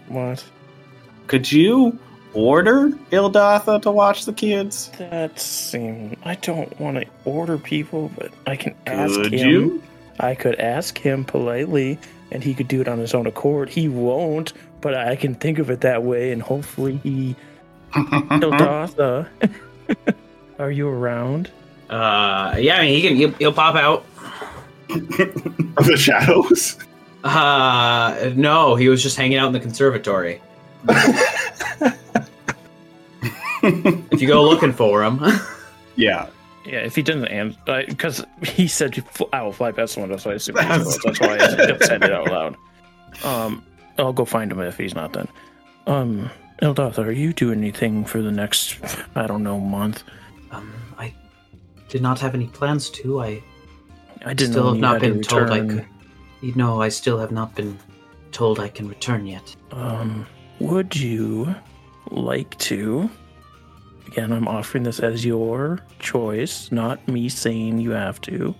What? Could you order Ildatha to watch the kids? That seems... I don't want to order people, but I can ask could him. You? I could ask him politely, and he could do it on his own accord. He won't, but I can think of it that way, and hopefully he... Ildatha... Are you around? Uh, yeah, I mean, he can, he'll, he'll pop out. Of the shadows? Uh, no, he was just hanging out in the conservatory. If you go looking for him. Yeah. Yeah, if he didn't answer, because he said, I will fly past someone, so I assume that's why I said it out loud. Um, I'll go find him if he's not done. Um, Ildatha, are you doing anything for the next, I don't know, month? Um, I did not have any plans to. I, I didn't still have not been told I could. You know, I still have not been told I can return yet. Um, would you like to? Again, I'm offering this as your choice, not me saying you have to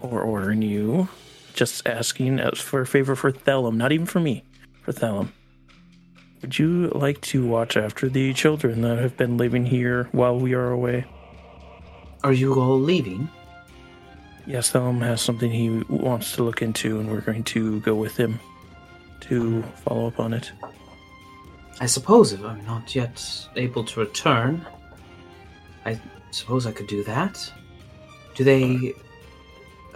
or ordering you. Just asking for a favor for Thellum, not even for me, for Thellum. Would you like to watch after the children that have been living here while we are away? Are you all leaving? Yes, Thellum has something he wants to look into, and we're going to go with him to follow up on it. I suppose if I'm not yet able to return, I suppose I could do that. Do they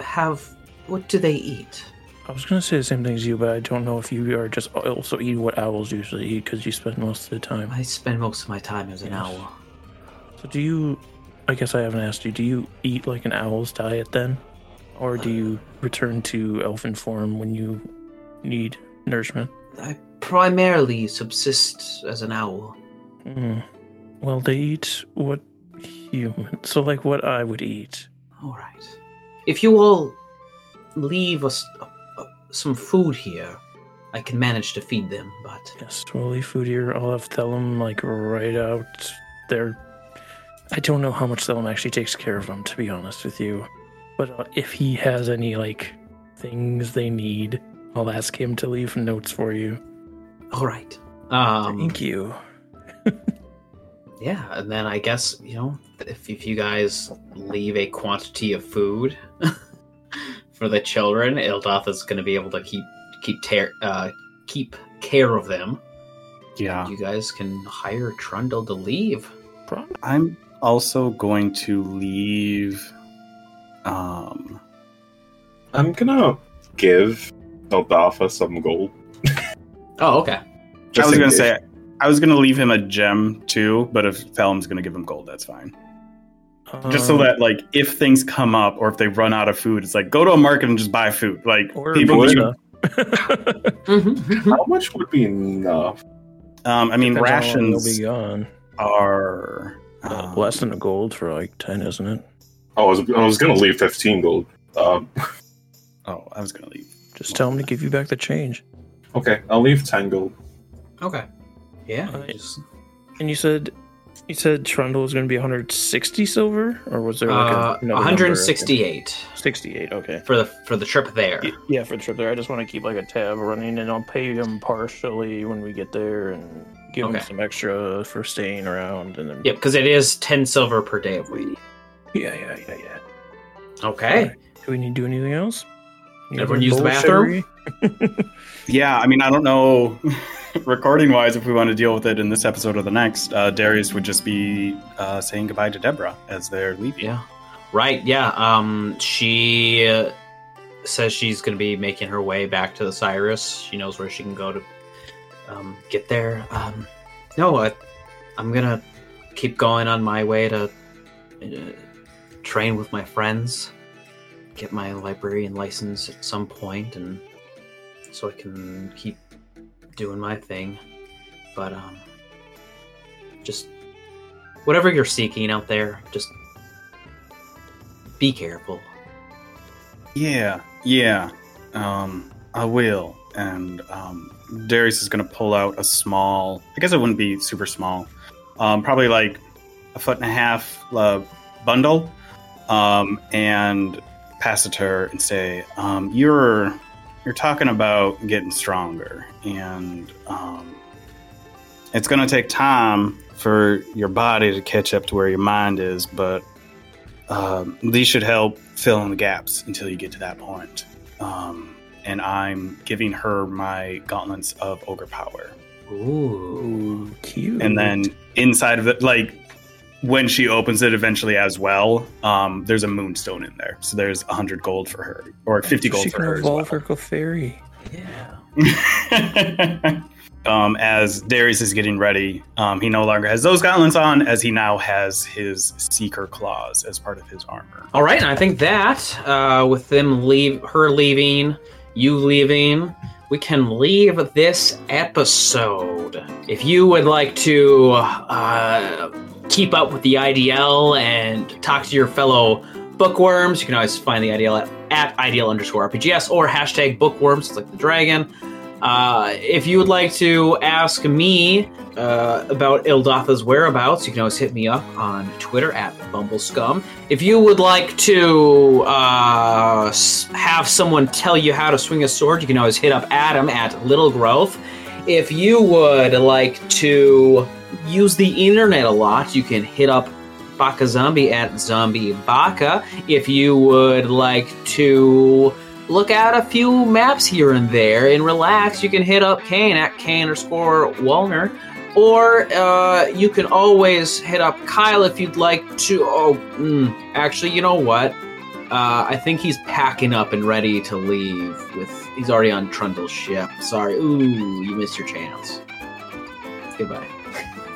have... What do they eat? I was going to say the same thing as you, but I don't know if you are just also eating what owls usually eat, because you spend most of the time. I spend most of my time as an yes. owl. So do you... I guess I haven't asked you, do you eat like an owl's diet then? Or do you return to elfin form when you need nourishment? I primarily subsist as an owl. Mm. Well, they eat what human... So like what I would eat. All right. If you all leave us uh, uh, some food here, I can manage to feed them, but... Yes, we'll leave food here. I'll have Thellum like right out there. I don't know how much Thellum actually takes care of them, to be honest with you. But uh, if he has any, like, things they need, I'll ask him to leave notes for you. All right. Um, Thank you. Yeah, and then I guess, you know, if, if you guys leave a quantity of food for the children, Ildatha's going to be able to keep keep, ter- uh, keep care of them. Yeah. And you guys can hire Trundle to leave. I'm... Also going to leave. Um, I'm gonna give Ildatha some gold. Oh, okay. Just I was gonna case. say I was gonna leave him a gem too, but if Thellum's gonna give him gold, that's fine. Um, just so that, like, if things come up or if they run out of food, it's like go to a market and just buy food. Like, or people. You... How much would be enough? Um, I mean, depends rations be gone. Are. Uh, less than a gold for like ten, isn't it? Oh, I was, I was going to leave fifteen gold. Um, oh, I was going to leave. Just tell him to give you back the change. Okay, I'll leave ten gold. Okay. Yeah. Uh, just... And you said you said Trundle is going to be one hundred sixty silver, or was there like uh, another one hundred sixty-eight. Number? sixty-eight, okay. For the for the trip there. Yeah, for the trip there. I just want to keep like a tab running, and I'll pay him partially when we get there, and give okay. him some extra for staying around. And then... Yep, because it is ten silver per day of waiting. Yeah, yeah, yeah, yeah. Okay. Right. Do we need to do anything else? Need Everyone use the bathroom? Yeah, I mean, I don't know, recording-wise, if we want to deal with it in this episode or the next. Uh, Darius would just be uh, saying goodbye to Deborah as they're leaving. Yeah. Right, yeah. Um, she uh, says she's going to be making her way back to the Cyrus. She knows where she can go to... Um, get there. Um, no, I, I'm gonna keep going on my way to uh, train with my friends, get my librarian license at some point, and so I can keep doing my thing. But um, just whatever you're seeking out there, just be careful. Yeah, yeah. Um, I will. And um, Darius is going to pull out a small, I guess it wouldn't be super small, um, probably like a foot and a half uh, bundle, um, and pass it to her and say, um, you're you're talking about getting stronger, and um, it's going to take time for your body to catch up to where your mind is, but um, these should help fill in the gaps until you get to that point. Um And I'm giving her my gauntlets of ogre power. Ooh, cute. And then inside of it, like, when she opens it eventually as well, um, there's a moonstone in there. So there's one hundred gold for her, or fifty gold she for her as well. She can evolve her fairy. Yeah. um, as Darius is getting ready, um, he no longer has those gauntlets on, as he now has his Seeker Claws as part of his armor. All right, and I think that, uh, with them leave her leaving... You leaving, we can leave this episode. If you would like to uh, keep up with the I D L and talk to your fellow bookworms, you can always find the I D L at, at I D L underscore R P G S or hashtag bookworms, it's like the dragon. Uh, if you would like to ask me uh, about Ildatha's whereabouts, you can always hit me up on Twitter at Bumblescum. If you would like to uh, have someone tell you how to swing a sword, you can always hit up Adam at LittleGrowth. If you would like to use the internet a lot, you can hit up BakaZombie at ZombieBaka. If you would like to look at a few maps here and there and relax, you can hit up Kane at Kane underscore Wallner. Or uh, you can always hit up Kyle if you'd like to. Oh, mm, actually, you know what? Uh, I think he's packing up and ready to leave. With he's already on Trundle's ship. Sorry. Ooh, you missed your chance. Goodbye.